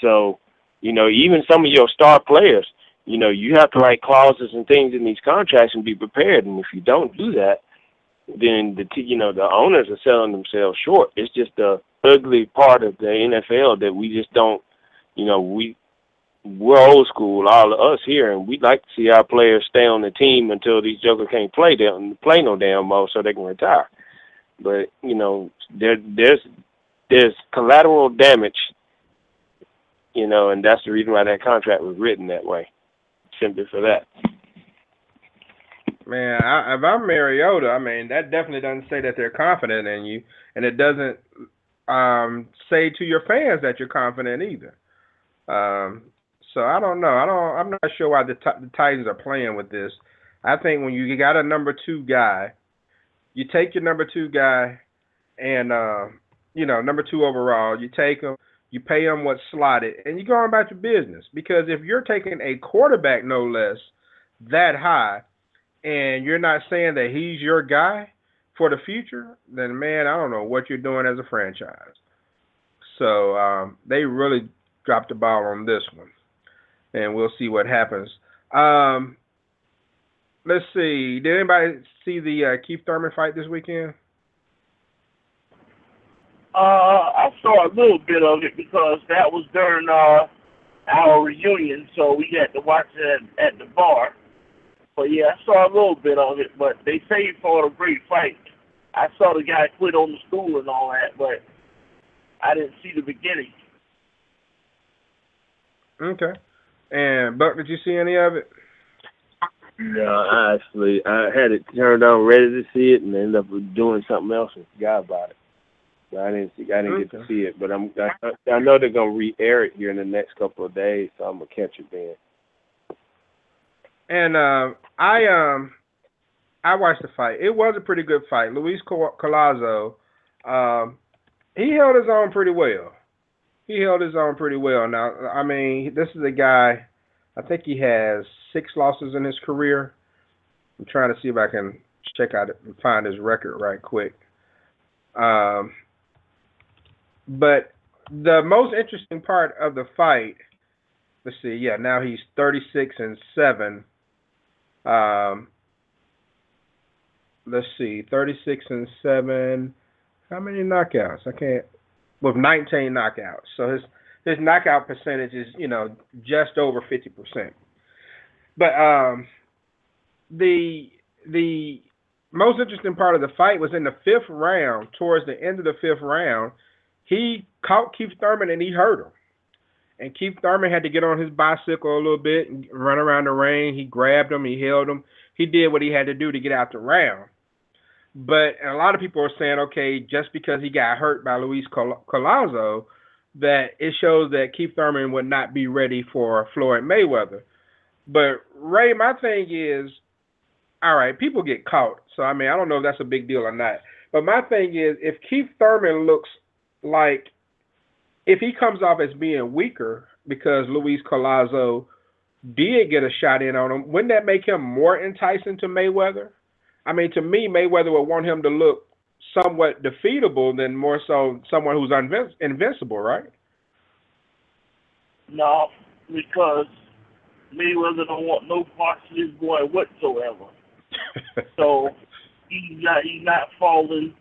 so. Even some of your star players, you have to write clauses and things in these contracts and be prepared. And if you don't do that, then the owners are selling themselves short. It's just the ugly part of the NFL that we just don't, we're old school, all of us here, and we'd like to see our players stay on the team until these jokers can't play no damn more so they can retire. But, there's collateral damage. And that's the reason why that contract was written that way, simply for that. Man, if I'm Mariota, I mean, that definitely doesn't say that they're confident in you, and it doesn't say to your fans that you're confident either. So I don't know. I'm not sure why the Titans are playing with this. I think when you got a number 2 guy, you take your number 2 guy, and number 2 overall, you take him. you pay them what's slotted, and you go on about your business. Because if you're taking a quarterback, no less, that high, and you're not saying that he's your guy for the future, then, man, I don't know what you're doing as a franchise. So they really dropped the ball on this one, and we'll see what happens. Let's see. Did anybody see the Keith Thurman fight this weekend? I saw a little bit of it because that was during our reunion, so we had to watch it at the bar. But, yeah, I saw a little bit of it, but they saved for a great fight. I saw the guy quit on the stool and all that, but I didn't see the beginning. Okay. And, Buck, did you see any of it? No, actually, I had it turned on, ready to see it, and ended up doing something else and forgot about it. I didn't get to see it, but I know they're gonna re-air it here in the next couple of days, so I'm gonna catch it then. And I watched the fight. It was a pretty good fight. Luis Collazo, he held his own pretty well. Now, I mean, this is a guy. I think he has 6 losses in his career. I'm trying to see if I can check out and find his record right quick. But the most interesting part of the fight, let's see, yeah, now he's 36-7. Let's see, 36-7. How many knockouts? I can't, with 19 knockouts. So his knockout percentage is, you know, just over 50%. But the most interesting part of the fight was in the 5th round, towards the end of the 5th round, he caught Keith Thurman and he hurt him. And Keith Thurman had to get on his bicycle a little bit and run around the ring. He grabbed him, he held him. He did what he had to do to get out the round. But a lot of people are saying, okay, just because he got hurt by Luis Collazo, that it shows that Keith Thurman would not be ready for Floyd Mayweather. But, Ray, my thing is, all right, people get caught. So, I mean, I don't know if that's a big deal or not. But my thing is, if Keith Thurman looks like, if he comes off as being weaker because Luis Collazo did get a shot in on him, wouldn't that make him more enticing to Mayweather? I mean, to me, Mayweather would want him to look somewhat defeatable than more so someone who's invincible, right? No, because Mayweather don't want no parts of this boy whatsoever. So he's not falling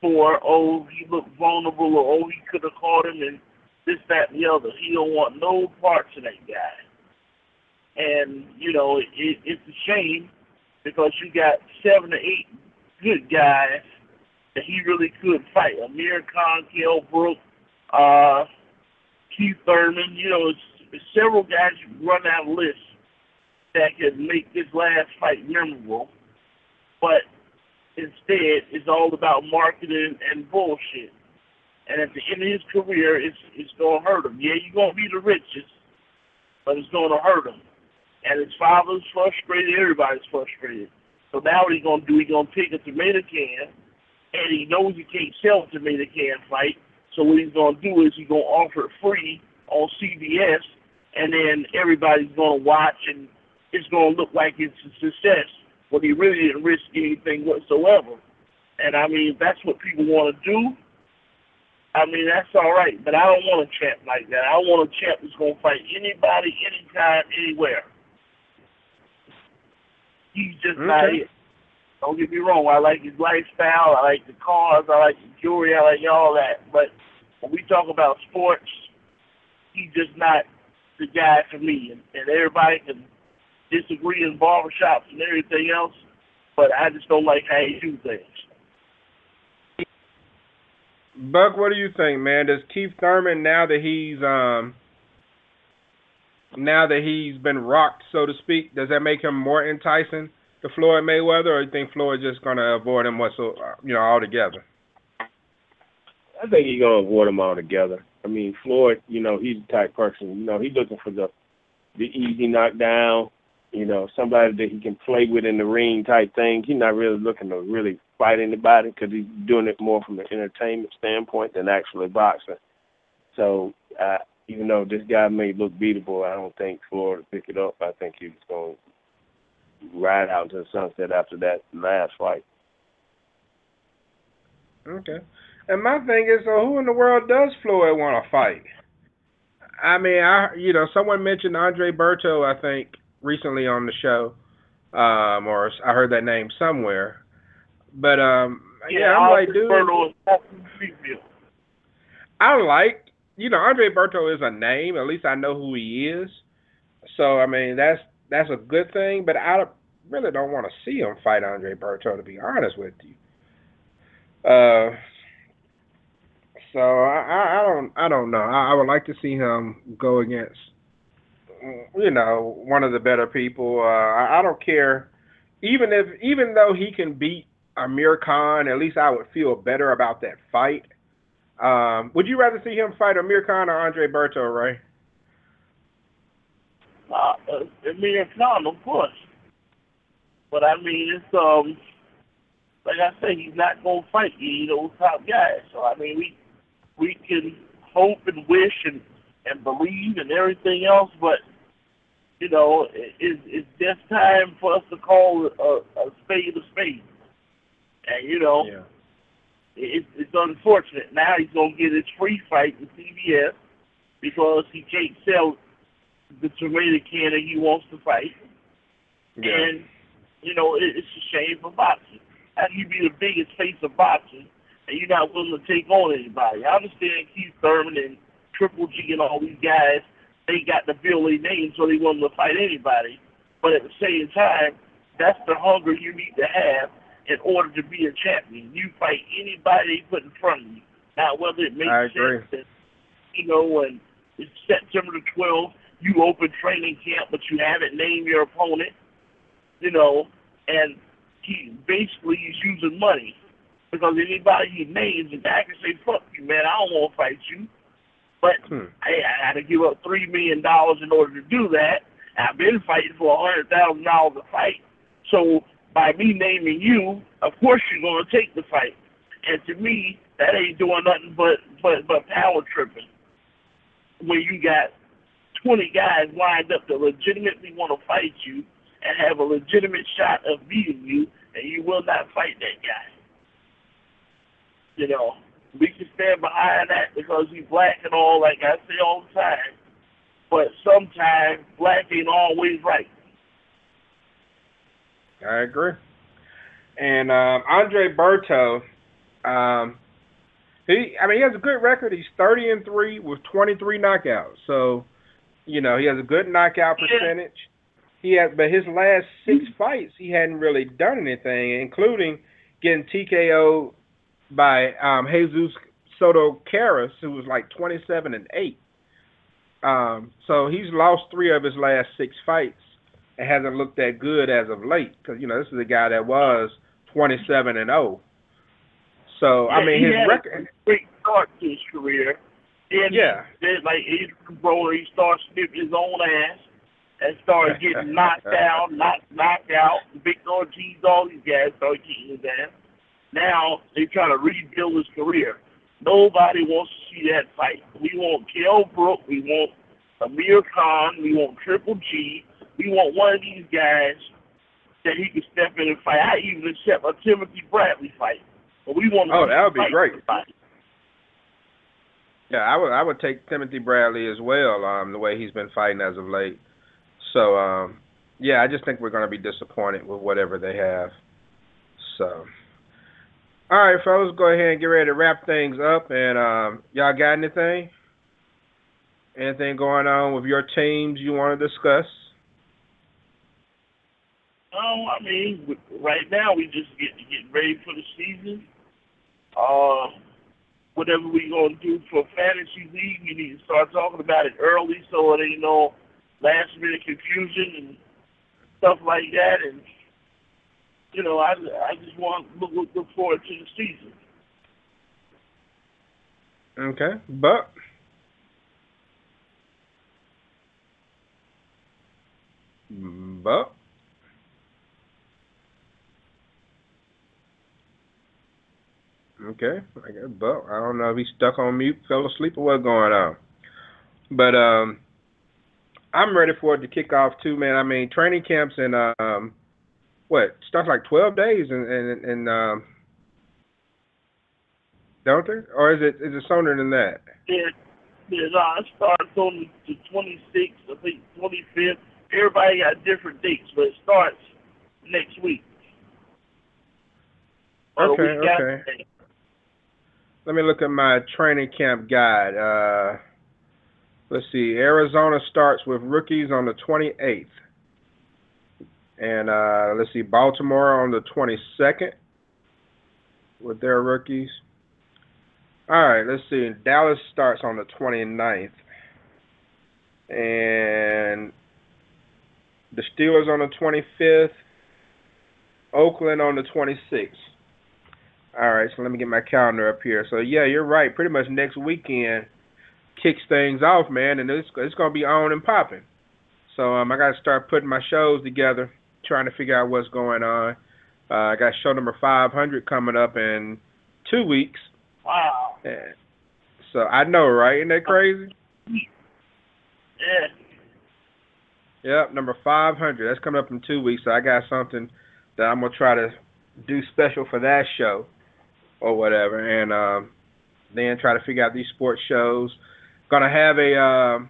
for, oh, he looked vulnerable, or oh, he could have caught him and this, that, and the other. He don't want no parts of that guy. And, you know, it's a shame because you got 7 or 8 good guys that he really could fight. Amir Khan, Kell Brook, Keith Thurman, you know, it's several guys you run out of lists that could make this last fight memorable. But instead, it's all about marketing and bullshit. And at the end of his career, it's going to hurt him. Yeah, you're going to be the richest, but it's going to hurt him. And his father's frustrated. Everybody's frustrated. So now what he's going to do, he's going to pick a tomato can, and he knows he can't sell a tomato can fight. So what he's going to do is he's going to offer it free on CBS, and then everybody's going to watch, and it's going to look like it's a success. But he really didn't risk anything whatsoever. And, I mean, if that's what people want to do, I mean, that's all right. But I don't want a champ like that. I want a champ that's going to fight anybody, anytime, anywhere. He's just not it. Don't get me wrong. I like his lifestyle. I like the cars. I like the jewelry. I like all that. But when we talk about sports, he's just not the guy for me. And everybody can disagree in barbershops and everything else, but I just don't like how you do things. Buck, what do you think, man? Does Keith Thurman, now that he's been rocked, so to speak, does that make him more enticing to Floyd Mayweather, or you think Floyd's just gonna avoid him altogether? I think he's gonna avoid him altogether. I mean, Floyd, you know, he's the type person, you know, he's looking for the easy knockdown. You know, somebody that he can play with in the ring type thing. He's not really looking to really fight anybody because he's doing it more from an entertainment standpoint than actually boxing. So even though this guy may look beatable, I don't think Floyd would pick it up. I think he was going to ride out to the sunset after that last fight. Okay. And my thing is, who in the world does Floyd want to fight? I mean, someone mentioned Andre Berto, I think, recently on the show, or I heard that name somewhere. But I'm like, dude, Andre Berto is a name. At least I know who he is. So I mean, that's a good thing. But I really don't want to see him fight Andre Berto, to be honest with you. So I don't know. I would like to see him go against, one of the better people. I don't care. Even though he can beat Amir Khan, at least I would feel better about that fight. Would you rather see him fight Amir Khan or Andre Berto, Ray? Amir Khan, of course. But I mean, it's like I say, he's not gonna fight any of those top guys. So I mean, we can hope and wish and believe and everything else, but it's just time for us to call a spade a spade. And, yeah. It's unfortunate. Now he's going to get his free fight with CBS because he can't sell the tomato can that he wants to fight. Yeah. And, it's a shame for boxing. How do you be the biggest face of boxing and you're not willing to take on anybody? I understand Keith Thurman and Triple G and all these guys, they got to build their name so they willing to fight anybody. But at the same time, that's the hunger you need to have in order to be a champion. You fight anybody they put in front of you. Now, whether it makes sense, and it's September the 12th, you open training camp, but you haven't named your opponent, and he basically is using money. Because anybody he names, the guy can say, fuck you, man, I don't want to fight you. But I had to give up $3 million in order to do that. I've been fighting for $100,000 a fight. So by me naming you, of course you're going to take the fight. And to me, that ain't doing nothing but power tripping. When you got 20 guys lined up that legitimately want to fight you and have a legitimate shot of beating you, and you will not fight that guy. We can stand behind that because he's black and all, like I say all the time. But sometimes black ain't always right. I agree. And Andre Berto, he has a good record. He's 30-3 with 23 knockouts. So, he has a good knockout percentage. But his last 6 fights, he hadn't really done anything, including getting TKO by Jesus Soto Karras, who was like 27-8. So he's lost 3 of his last 6 fights. It hasn't looked that good as of late because this is a guy that was 27-0. So yeah, I mean, his record. A great start to his career. Then, he started sniffing his own ass and started getting knocked out. Victor Ortiz, all these guys started kicking his ass. Now they try to rebuild his career. Nobody wants to see that fight. We want Kell Brook. We want Amir Khan. We want Triple G. We want one of these guys that he can step in and fight. I even accept a Timothy Bradley fight. But we want. Oh, that would be great. Yeah, I would take Timothy Bradley as well. The way he's been fighting as of late. So, I just think we're going to be disappointed with whatever they have. So. All right, fellas, go ahead and get ready to wrap things up. And y'all got anything? Anything going on with your teams you want to discuss? I mean, right now we just get ready for the season. Whatever we're going to do for Fantasy League, we need to start talking about it early so it ain't no last-minute confusion and stuff like that. And I just want to look forward to the season. Okay, Buck? Buck? Okay, Okay, I guess Buck. I don't know if he stuck on mute, fell asleep, or what's going on. But I'm ready for it to kick off too, man. I mean, training camps and what starts like 12 days and don't they? Or is it sooner than that? Yeah, no, it starts on the 26th, I think 25th. Everybody got different dates, but it starts next week. Okay. Let me look at my training camp guide. Let's see. Arizona starts with rookies on the 28th. And let's see, Baltimore on the 22nd with their rookies. All right, let's see. Dallas starts on the 29th. And the Steelers on the 25th. Oakland on the 26th. All right, so let me get my calendar up here. So, yeah, you're right. Pretty much next weekend kicks things off, man, and it's going to be on and popping. So I got to start putting my shows together, trying to figure out what's going on. I got show number 500 coming up in 2 weeks. Wow. Yeah. So I know, right? Isn't that crazy? Yeah. Yep, number 500. That's coming up in 2 weeks, so I got something that I'm going to try to do special for that show. Or whatever, and then try to figure out these sports shows. Gonna have a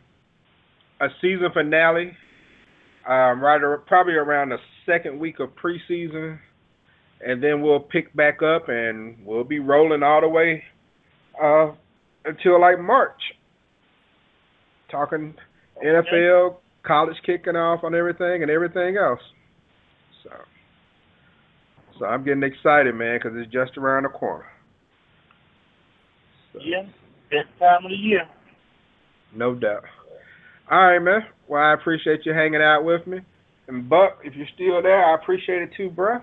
season finale, probably around the second week of preseason, and then we'll pick back up and we'll be rolling all the way until like March. Talking NFL, college kicking off on everything and everything else. So I'm getting excited, man, because it's just around the corner. So. Yeah, best time of the year. No doubt. All right, man. Well, I appreciate you hanging out with me. And, Buck, if you're still there, I appreciate it too, bro.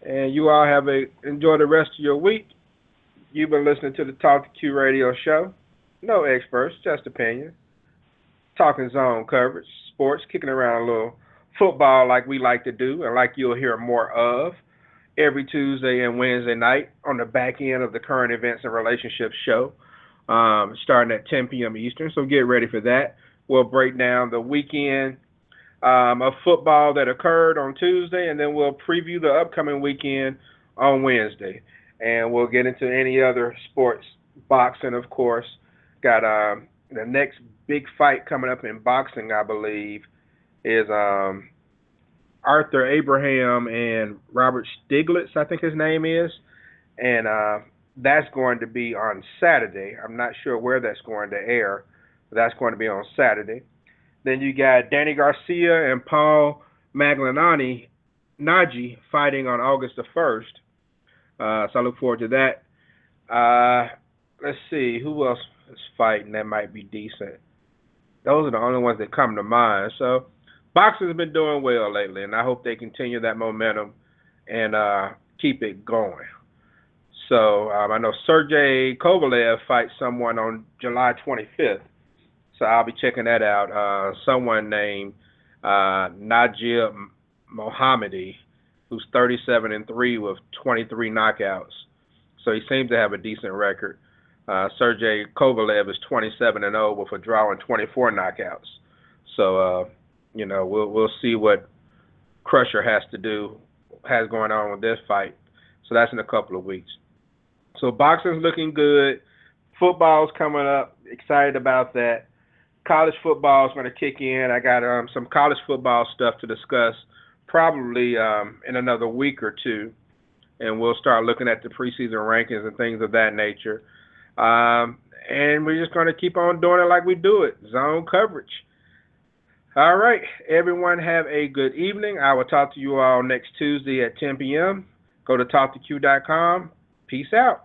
And you all enjoy the rest of your week. You've been listening to the Talk 2 Q Radio Show. No experts, just opinions. Talking zone coverage, sports, kicking around a little football like we like to do and like you'll hear more of every Tuesday and Wednesday night on the back end of the Current Events and Relationships show, starting at 10 p.m. Eastern. So get ready for that. We'll break down the weekend of football that occurred on Tuesday, and then we'll preview the upcoming weekend on Wednesday. And we'll get into any other sports, boxing, of course. Got the next big fight coming up in boxing, I believe, is Arthur Abraham and Robert Stiglitz, I think his name is. And that's going to be on Saturday. I'm not sure where that's going to air, but that's going to be on Saturday. Then you got Danny Garcia and Paul Maglanani Naji fighting on August the 1st. So I look forward to that. Let's see, who else is fighting that might be decent? Those are the only ones that come to mind. So boxing has been doing well lately, and I hope they continue that momentum and keep it going. So I know Sergey Kovalev fights someone on July 25th, so I'll be checking that out. Someone named Najib Mohammadi, who's 37-3 with 23 knockouts. So he seems to have a decent record. Sergey Kovalev is 27-0 with a draw and 24 knockouts. So you know, we'll see what Crusher has going on with this fight. So that's in a couple of weeks. So boxing's looking good. Football's coming up. Excited about that. College football's going to kick in. I got some college football stuff to discuss probably in another week or two. And we'll start looking at the preseason rankings and things of that nature. And we're just going to keep on doing it like we do it. Zone coverage. All right, everyone have a good evening. I will talk to you all next Tuesday at 10 p.m. Go to TalkToQ.com. Peace out.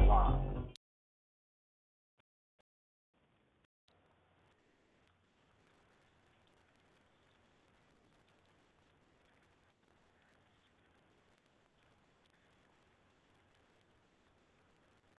live.